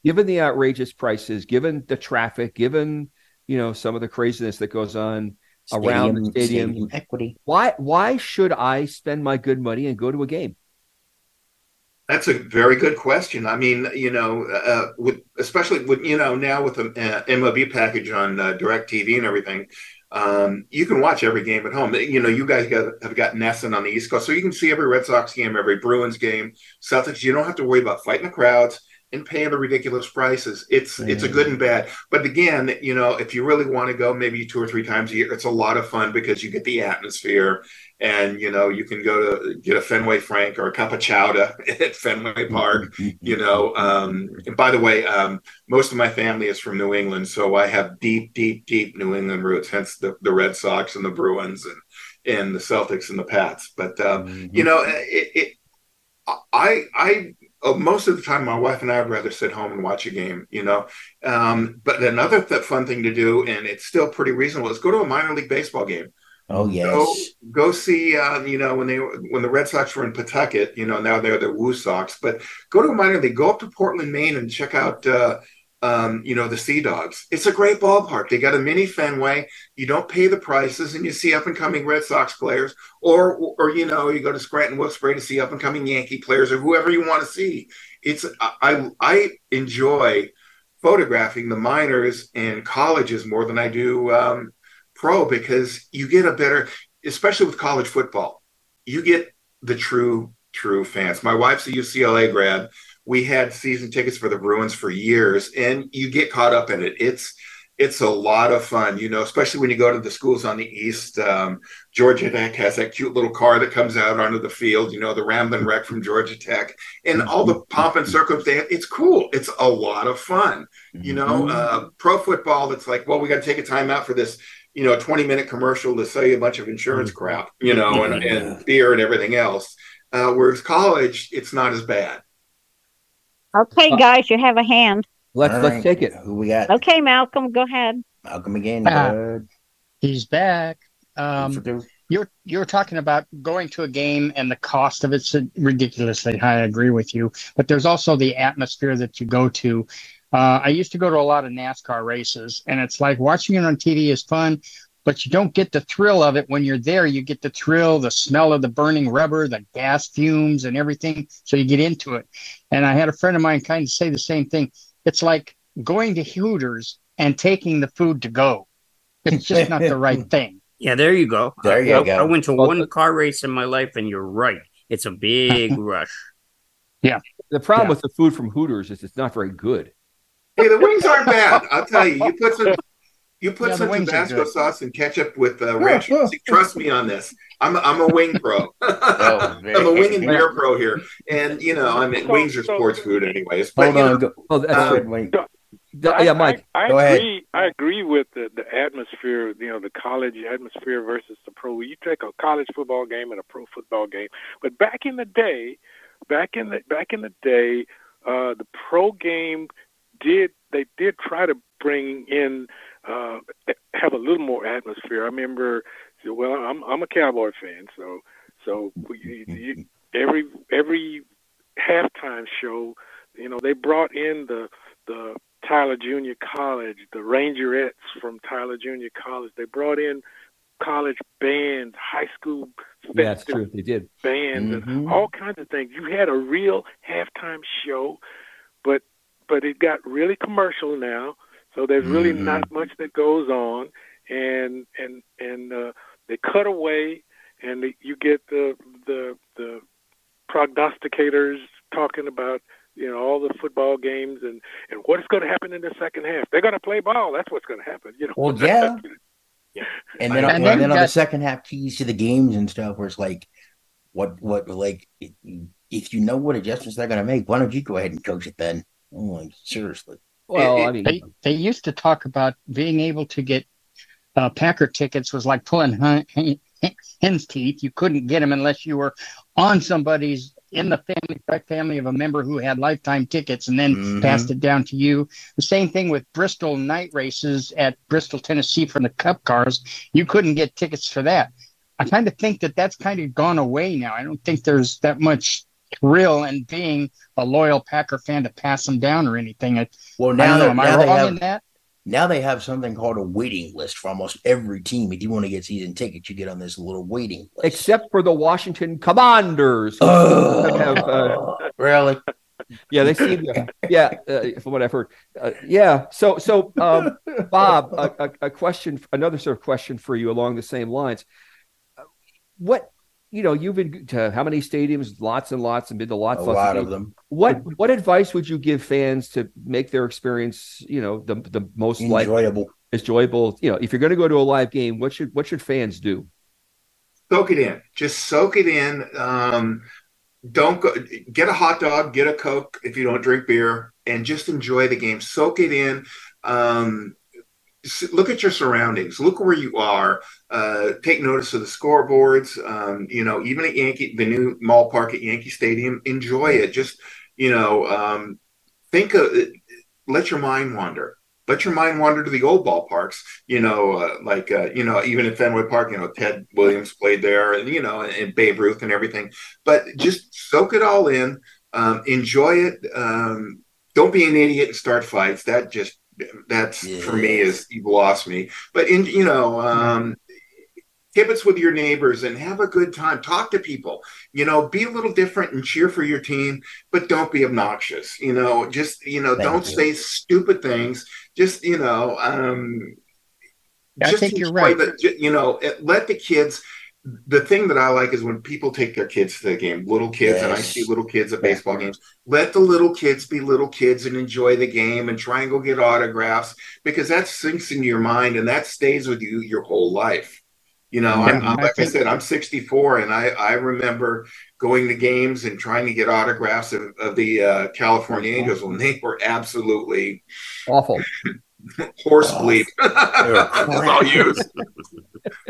Given the outrageous prices, given the traffic, given, you know, some of the craziness that goes on stadium, around the stadium, stadium equity. Why why should I spend my good money and go to a game? That's a very good question. I mean, you know, uh, with, especially with, you know, now with the uh, M L B package on uh, DirecTV and everything, um, you can watch every game at home. You know, you guys got, have got N E S N on the East Coast, so you can see every Red Sox game, every Bruins game, Celtics. You don't have to worry about fighting the crowds and paying the ridiculous prices. It's mm. it's a good and bad. But again, you know, if you really want to go maybe two or three times a year, it's a lot of fun because you get the atmosphere and, you know, you can go to get a Fenway Frank or a cup of chowder at Fenway Park, you know. Um, and by the way, um, most of my family is from New England, so I have deep, deep, deep New England roots, hence the, the Red Sox and the Bruins and, and the Celtics and the Pats. But, um, mm-hmm. you know, it, it I I Oh, most of the time, my wife and I would rather sit home and watch a game, you know. Um, but another th- fun thing to do, and it's still pretty reasonable, is go to a minor league baseball game. Oh, yes. Go, go see, uh, you know, when they when the Red Sox were in Pawtucket, you know, now they're the Woo Sox. But go to a minor league. Go up to Portland, Maine, and check out, uh, um, you know, the Sea Dogs. It's a great ballpark. They got a mini Fenway. You don't pay the prices, and you see up-and-coming Red Sox players. Or, or you know, you go to Scranton Wilkes-Barre to see up-and-coming Yankee players or whoever you want to see. It's I I enjoy photographing the minors and colleges more than I do um pro, because you get a better, especially with college football, you get the true, true fans. My wife's a U C L A grad. We had season tickets for the Bruins for years, and you get caught up in it. It's it's a lot of fun, you know, especially when you go to the schools on the East. Um, Georgia Tech has that cute little car that comes out onto the field, you know, the Ramblin' Wreck from Georgia Tech, and all the pomp and circumstance. It's cool. It's a lot of fun, you know. Uh, pro football, it's like, well, we got to take a timeout for this, you know, a twenty-minute commercial to sell you a bunch of insurance crap, you know, and, and beer and everything else. Uh, whereas college, it's not as bad. Okay, guys, you have a hand. Let's right. let's take it. Who we got? Okay, Malcolm, go ahead. Malcolm again. Uh, he's back. Um, you're you're talking about going to a game and the cost of it's ridiculously high. I agree with you, but there's also the atmosphere that you go to. Uh, I used to go to a lot of NASCAR races, and it's like watching it on T V is fun, but you don't get the thrill of it when you're there. You get the thrill, the smell of the burning rubber, the gas fumes and everything, so you get into it. And I had a friend of mine kind of say the same thing. It's like going to Hooters and taking the food to go. It's just not the right thing. Yeah, there you go. There you I, go. I went to one car race in my life, and you're right. It's a big rush. Yeah. The problem yeah. with the food from Hooters is it's not very good. Hey, the wings aren't bad. I'll tell you. You put some, you put yeah, some Tabasco sauce and ketchup with uh, ranch. Trust me on this. I'm a, I'm a wing pro. Oh, I'm a wing and beer pro here, and you know, I mean, so, wings are so, sports food anyways. But, hold you know, on. Go, oh, that's um, good. Wait. I, yeah, Mike. I, I, go I agree. Ahead. I agree with the, the atmosphere. You know, the college atmosphere versus the pro. You take a college football game and a pro football game. But back in the day, back in the back in the day, uh, the pro game. Did they did try to bring in uh, have a little more atmosphere? I remember. Well, I'm I'm a Cowboy fan, so so you, you, every every halftime show, you know, they brought in the the Tyler Junior College, the Rangerettes from Tyler Junior College. They brought in college bands, high school bands, yeah, they did bands, mm-hmm. and all kinds of things. You had a real halftime show, but. But it got really commercial now, so there's really mm-hmm. not much that goes on, and and and uh, they cut away, and the, you get the the the prognosticators talking about you know all the football games and, and what's going to happen in the second half. They're going to play ball. That's what's going to happen. You know. Well, yeah. yeah. And then, and then, and then got- on the second half keys to the games and stuff, where it's like, what what like if you know what adjustments they're going to make, why don't you go ahead and coach it then? Oh, seriously. Well, it, I mean, they, they used to talk about being able to get uh, Packer tickets was like pulling hen, hen, hen's teeth. You couldn't get them unless you were on somebody's in the family family of a member who had lifetime tickets and then mm-hmm. passed it down to you. The same thing with Bristol night races at Bristol, Tennessee from the Cup cars. You couldn't get tickets for that. I kind of think that that's kind of gone away now. I don't think there's that much thrill and being a loyal Packer fan to pass them down or anything. Well, now, know, am now I wrong have, in that? Now they have something called a waiting list for almost every team. If you want to get season tickets, you get on this little waiting list. Except for the Washington Commanders. Oh, have, uh, really? Yeah, they seem to, yeah, uh, from what I've heard. Uh, yeah, so, so um, Bob, a, a, a question, another sort of question for you along the same lines. Uh, what You know, you've been to how many stadiums? Lots and lots, and been to lots, a lots lot of, of them. What what advice would you give fans to make their experience, you know, the the most enjoyable? Life, enjoyable. You know, if you're going to go to a live game, what should what should fans do? Soak it in. Just soak it in. Um, don't go get a hot dog, get a Coke if you don't drink beer, and just enjoy the game. Soak it in. Um, Look at your surroundings. Look where you are. Uh, take notice of the scoreboards. Um, you know, even at Yankee, the new Mile Park at Yankee Stadium. Enjoy it. Just you know, um, think of it, let your mind wander. Let your mind wander to the old ballparks, you know, uh, like, uh, you know, even at Fenway Park, you know, Ted Williams played there and, you know, and, and Babe Ruth and everything. But just soak it all in. Um, enjoy it. Um, don't be an idiot and start fights. That just, that's yeah. for me is you've lost me. But, in you know, um, kibitz with your neighbors and have a good time. Talk to people, you know, be a little different and cheer for your team, but don't be obnoxious, you know, just, you know, Thank don't you. say stupid things. Just, you know, um, I just think you're right. The, you know, let the kids. The thing that I like is when people take their kids to the game, little kids, yes. and I see little kids at baseball games. Let the little kids be little kids and enjoy the game and try and go get autographs, because that sinks into your mind and that stays with you your whole life. You know, I'm, I'm, like I said, I'm sixty-four, and I, I remember going to games and trying to get autographs of, of the uh, California Angels when they were absolutely awful. Horse oh, bleep. That's all used.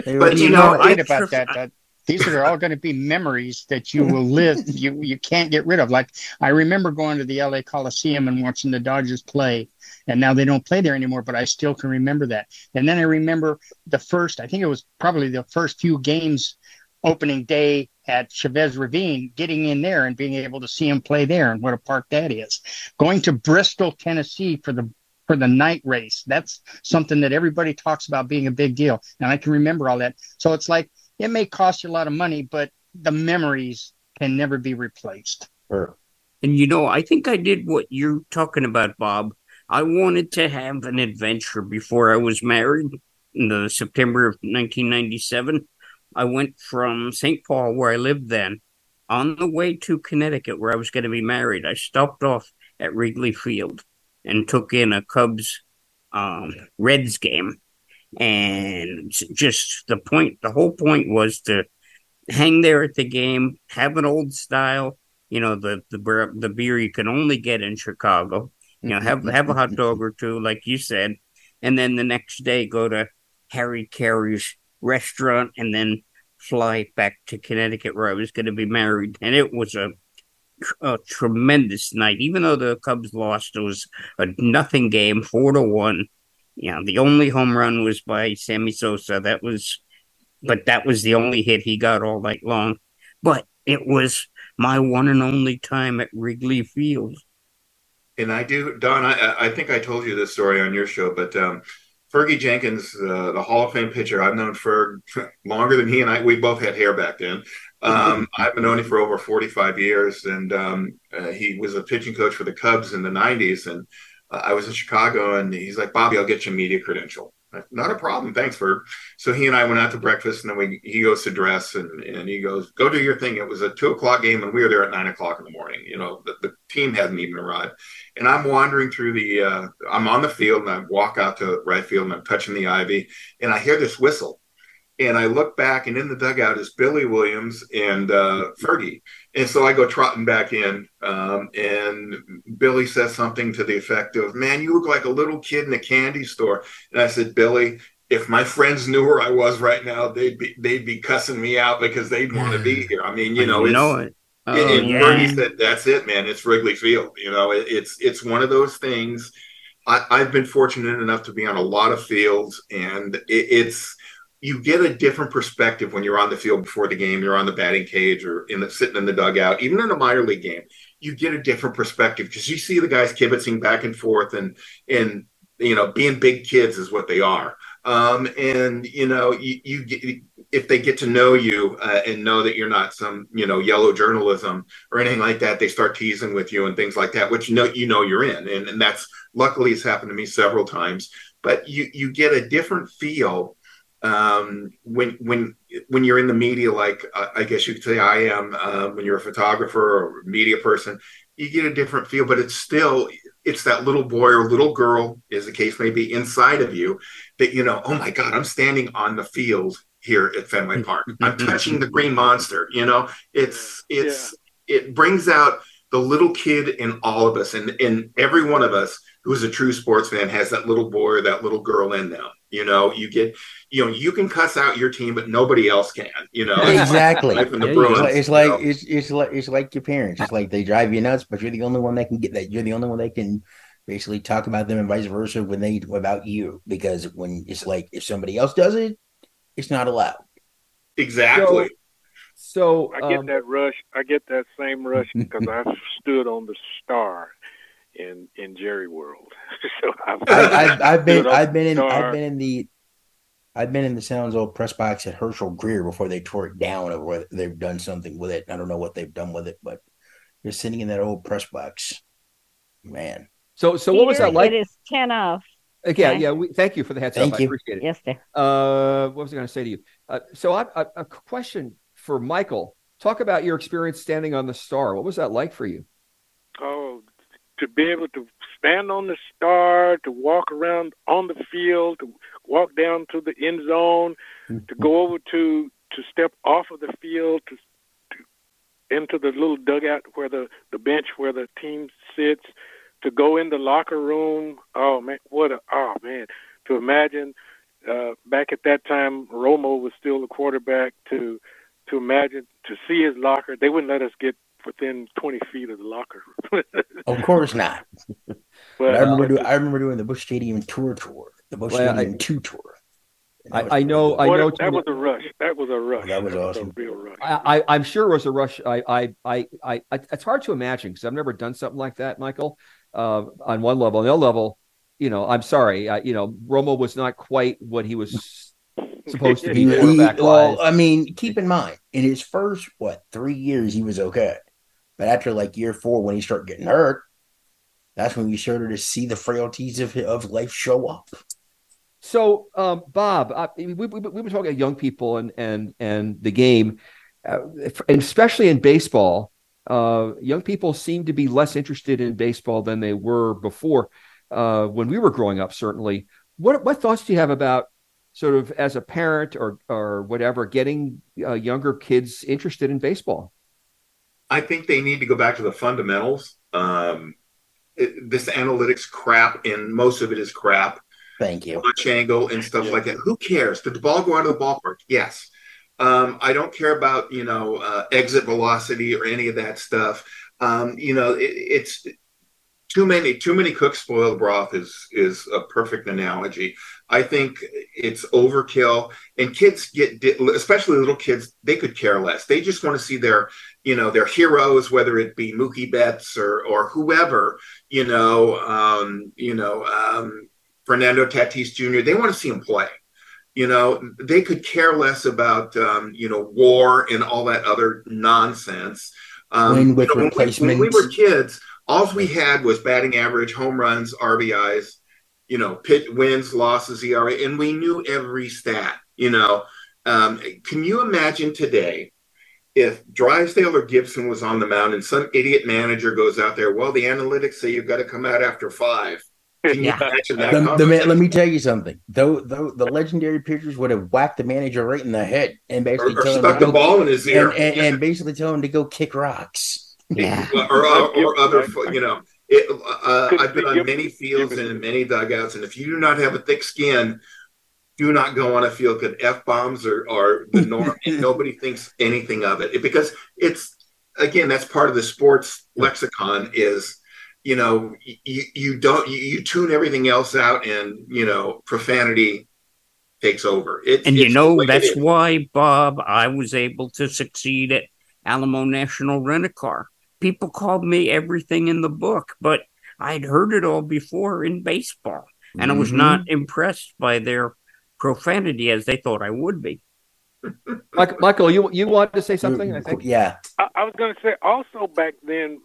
But you know, I, about that, that these are all going to be memories that you will live. You you can't get rid of. Like I remember going to the L A Coliseum and watching the Dodgers play, and now they don't play there anymore. But I still can remember that. And then I remember the first. I think it was probably the first few games, opening day at Chavez Ravine, getting in there and being able to see him play there, and what a park that is. Going to Bristol, Tennessee for the. For the night race. That's something that everybody talks about being a big deal. And I can remember all that. So it's like, it may cost you a lot of money, but the memories can never be replaced. Sure. And, you know, I think I did what you're talking about, Bob. I wanted to have an adventure before I was married in the September of nineteen ninety-seven. I went from Saint Paul, where I lived then, on the way to Connecticut, where I was going to be married. I stopped off at Wrigley Field and took in a Cubs um, Reds game. And just the point, the whole point was to hang there at the game, have an old style, you know, the the, the beer you can only get in Chicago, you know, have, have a hot dog or two, like you said. And then the next day, go to Harry Carey's restaurant and then fly back to Connecticut where I was going to be married. And it was a A tremendous night. Even though the Cubs lost, it was a nothing game, four to one. You know, the only home run was by Sammy Sosa. That was, but that was the only hit he got all night long. But it was my one and only time at Wrigley Field. And I do, Don. I, I think I told you this story on your show, but um, Fergie Jenkins, uh, the Hall of Fame pitcher, I've known Ferg longer than he and I. We both had hair back then. Um, I've been known him for over forty-five years, and um, uh, he was a pitching coach for the Cubs in the nineties. And uh, I was in Chicago, and he's like, "Bobby, I'll get you a media credential." Like, not a problem, thanks, Ferg. So he and I went out to breakfast, and then we he goes to dress, and, and he goes, "Go do your thing." It was a two o'clock game, and we were there at nine o'clock in the morning. You know, the, the team hadn't even arrived, and I'm wandering through the. Uh, I'm on the field, and I walk out to right field, and I'm touching the ivy, and I hear this whistle. And I look back, and in the dugout is Billy Williams and uh, Fergie. And so I go trotting back in, um, and Billy says something to the effect of, "Man, you look like a little kid in a candy store." And I said, "Billy, if my friends knew where I was right now, they'd be they'd be cussing me out because they'd want to be here." I mean, you know, it's, know it. Oh, it, and yeah. Fergie said, "That's it, man. It's Wrigley Field. You know, it, it's it's one of those things." I, I've been fortunate enough to be on a lot of fields, and it, it's. You get a different perspective when you're on the field before the game, you're on the batting cage or in the, sitting in the dugout, even in a minor league game, you get a different perspective because you see the guys kibitzing back and forth and, and, you know, being big kids is what they are. Um, and, you know, you, you get, if they get to know you uh, and know that you're not some, you know, yellow journalism or anything like that, they start teasing with you and things like that, which you know, you know you're in. And, and that's luckily it's happened to me several times, but you, you get a different feel um when when when you're in the media, like uh, I guess you could say I am, uh, when you're a photographer or media person, you get a different feel, but it's still it's that little boy or little girl, as the case may be, inside of you that, you know, oh my God, I'm standing on the field here at Fenway Park, I'm touching the Green Monster. You know, it's it's yeah. It brings out the little kid in all of us and in every one of us who is a true sports fan has that little boy or that little girl in them. You know, you get, you know, you can cuss out your team, but nobody else can, you know, exactly. Like the Bruins, it's like, you know? it's, it's like, it's like your parents. It's like they drive you nuts, but you're the only one that can get that. You're the only one that can basically talk about them and vice versa when they about you, because when it's like, if somebody else does it, it's not allowed. Exactly. So, So I get um, that rush. I get that same rush because I stood on the star in in Jerry World. So I've, I've, I've been I've been in star. I've been in the I've been in the Sounds old press box at Herschel Greer before they tore it down, or whether they've done something with it. I don't know what they've done with it, but you're sitting in that old press box, man. So so Peter, what was that like? It is ten off. Yeah, yeah. We, thank you for the heads thank up. You. I appreciate it. Yes, sir. Uh, what was I going to say to you? Uh, so I, I a question. For Michael, talk about your experience standing on the star. What was that like for you? Oh, to be able to stand on the star, to walk around on the field, to walk down to the end zone, to go over to, to step off of the field, to, to into the little dugout where the, the bench where the team sits, to go in the locker room. Oh, man, what a, oh, man, to imagine uh, back at that time, Romo was still the quarterback, to to imagine, to see his locker. They wouldn't let us get within twenty feet of the locker. Of course not. But, but I, remember uh, doing, I remember doing the Busch Stadium tour tour, the Busch well, Stadium I, two tour. I, I know. Cool. I know. That, that was a rush. That was a rush. That was, that was awesome. A real rush. I, I, I'm sure it was a rush. I, I, I, I, it's hard to imagine because I've never done something like that, Michael, uh, on one level. On the other level, you know, I'm sorry. I, you know, Romo was not quite what he was supposed to be. He, well, I mean, keep in mind, in his first what three years he was okay, but after like year four, when he started getting hurt, that's when you started to see the frailties of of life show up. So, um, Bob, I, we, we we were talking about young people and and and the game, uh, and especially in baseball, uh, young people seem to be less interested in baseball than they were before uh, when we were growing up. Certainly, what what thoughts do you have about sort of as a parent or or whatever, getting uh, younger kids interested in baseball? I think they need to go back to the fundamentals. Um, it, this analytics crap, and most of it is crap. Thank you. Watch angle and stuff yeah. like that. Who cares? Did the ball go out of the ballpark? Yes. Um, I don't care about, you know, uh, exit velocity or any of that stuff. Um, you know, it, it's too many, too many cooks spoil the broth is is a perfect analogy. I think it's overkill, and kids get, especially little kids, they could care less. They just want to see their, you know, their heroes, whether it be Mookie Betts or or whoever, you know, um, you know, um, Fernando Tatis Junior They want to see him play. You know, they could care less about, um, you know, war and all that other nonsense. Um, when, you know, when, we, when we were kids, all we had was batting average, home runs, R B Is. You know, pit wins, losses, E R A, and we knew every stat, you know. Um, can you imagine today if Drysdale or Gibson was on the mound and some idiot manager goes out there, well, the analytics say you've got to come out after five. Can yeah. you imagine that the, the man, Let me tell you something. Though, though the legendary pitchers would have whacked the manager right in the head and basically or, or tell stuck him to the go, ball in his ear. And, and, yeah. and basically tell him to go kick rocks. Yeah. Or, or, or other, you know. It, uh, I've been on many fields and in many dugouts, and if you do not have a thick skin, do not go on a field because F-bombs are, are the norm, and nobody thinks anything of it. it. Because it's, again, that's part of the sports lexicon is, you know, you, you don't, you, you tune everything else out, and, you know, profanity takes over. It, and, you know, like that's why, Bob, I was able to succeed at Alamo National Rent-A-Car. People called me everything in the book, but I'd heard it all before in baseball, and mm-hmm. I was not impressed by their profanity as they thought I would be. Michael, you you wanted to say something? I think, yeah. I, I was going to say also back then,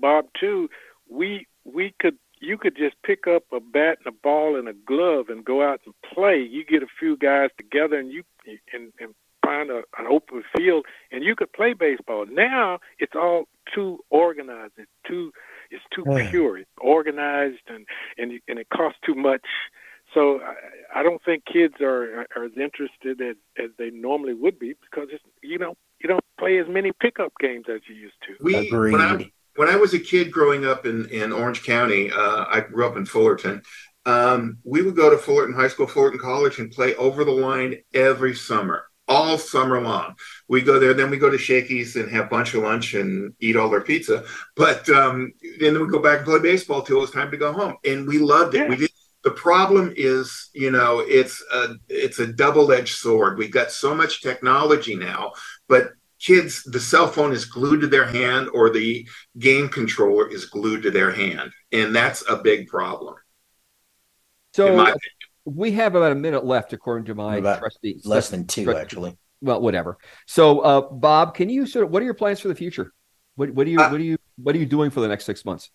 Bob, too. We we could you could just pick up a bat and a ball and a glove and go out and play. You get a few guys together and you and. and find a, an open field, and you could play baseball. Now it's all too organized. It's too, it's too yeah. pure. It's organized, and, and and it costs too much. So I, I don't think kids are, are as interested as, as they normally would be because, it's, you know, you don't play as many pickup games as you used to. We, when I, When I was a kid growing up in, in Orange County, uh, I grew up in Fullerton. Um, we would go to Fullerton High School, Fullerton College, and play over the line every summer, all summer long. We go there, then we go to Shakey's and have a bunch of lunch and eat all their pizza. But um, and then we go back and play baseball till it was time to go home. And we loved it. Yeah. We did. The problem is, you know, it's a, it's a double-edged sword. We've got so much technology now, but kids, the cell phone is glued to their hand, or the game controller is glued to their hand. And that's a big problem. So we have about a minute left, according to my trustees. Less than two, actually. Well, whatever. So, uh, Bob, can you sort of, what are your plans for the future? What, what do you, uh, what do you, what are you doing for the next six months?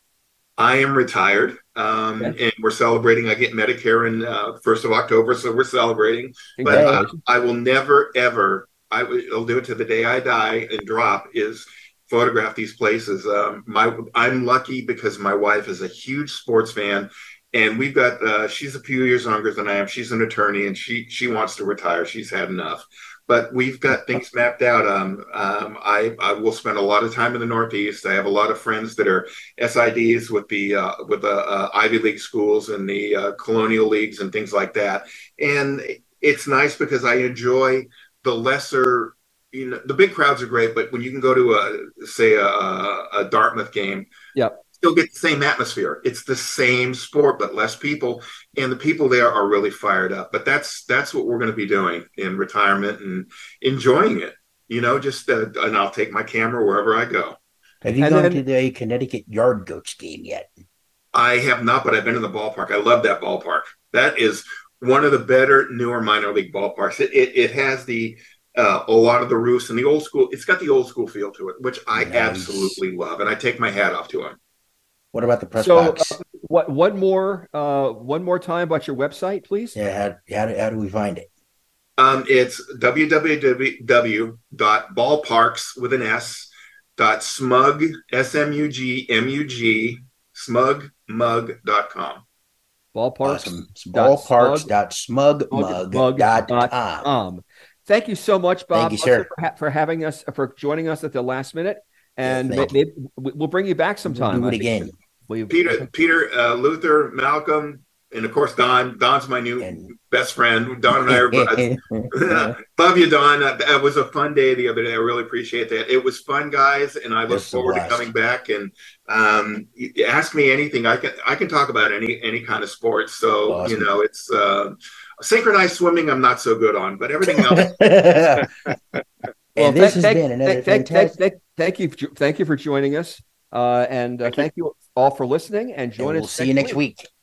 I am retired, um, okay. and we're celebrating. I get Medicare in uh, first of October, so we're celebrating. But uh, I will never, ever. I will do it to the day I die and drop. Is photograph these places. Um, my, I'm lucky because my wife is a huge sports fan. And we've got, uh, she's a few years younger than I am. She's an attorney, and she she wants to retire. She's had enough. But we've got things mapped out. Um, um, I, I will spend a lot of time in the Northeast. I have a lot of friends that are S I Ds with the uh, with the uh, Ivy League schools and the uh, colonial leagues and things like that. And it's nice because I enjoy the lesser, you know, the big crowds are great, but when you can go to a, say, a, a Dartmouth game. Yep. Still get the same atmosphere. It's the same sport, but less people, and the people there are really fired up. But that's that's what we're going to be doing in retirement and enjoying it. You know, just uh, and I'll take my camera wherever I go. Have you and gone then, to the Connecticut Yard Goats game yet? I have not, but I've been to the ballpark. I love that ballpark. That is one of the better newer minor league ballparks. It it, it has the Uh, a lot of the roofs and the old school. It's got the old school feel to it, which I nice. absolutely love, and I take my hat off to him. What about the press so, box? Uh, what, one more uh, one more time about your website, please? Yeah, how, how, do, how do we find it? Um, it's www.ballparks, with an S, dot smug, S M U G M U G, smug mug dot com. Ballparks. Ballparks.smugmug dot com. Thank you so much, Bob, you, for, ha- for having us, for joining us at the last minute. And yeah, maybe we'll bring you back sometime. We'll do it again. You- Peter, Peter, uh, Luther, Malcolm, and of course Don. Don's my new and- best friend. Don and I are both. Love you, Don. That was a fun day the other day. I really appreciate that. It was fun, guys, and I look That's forward to coming back. And um, ask me anything. I can I can talk about any any kind of sports. So awesome. You know, it's uh, synchronized swimming. I'm not so good on, but everything else. Well, and this thank, has thank, been another thank, fantastic. Thank, thank, thank you, thank you for joining us, uh, and uh, thank, thank you all for listening. And join and we'll us. We'll see you next week. week.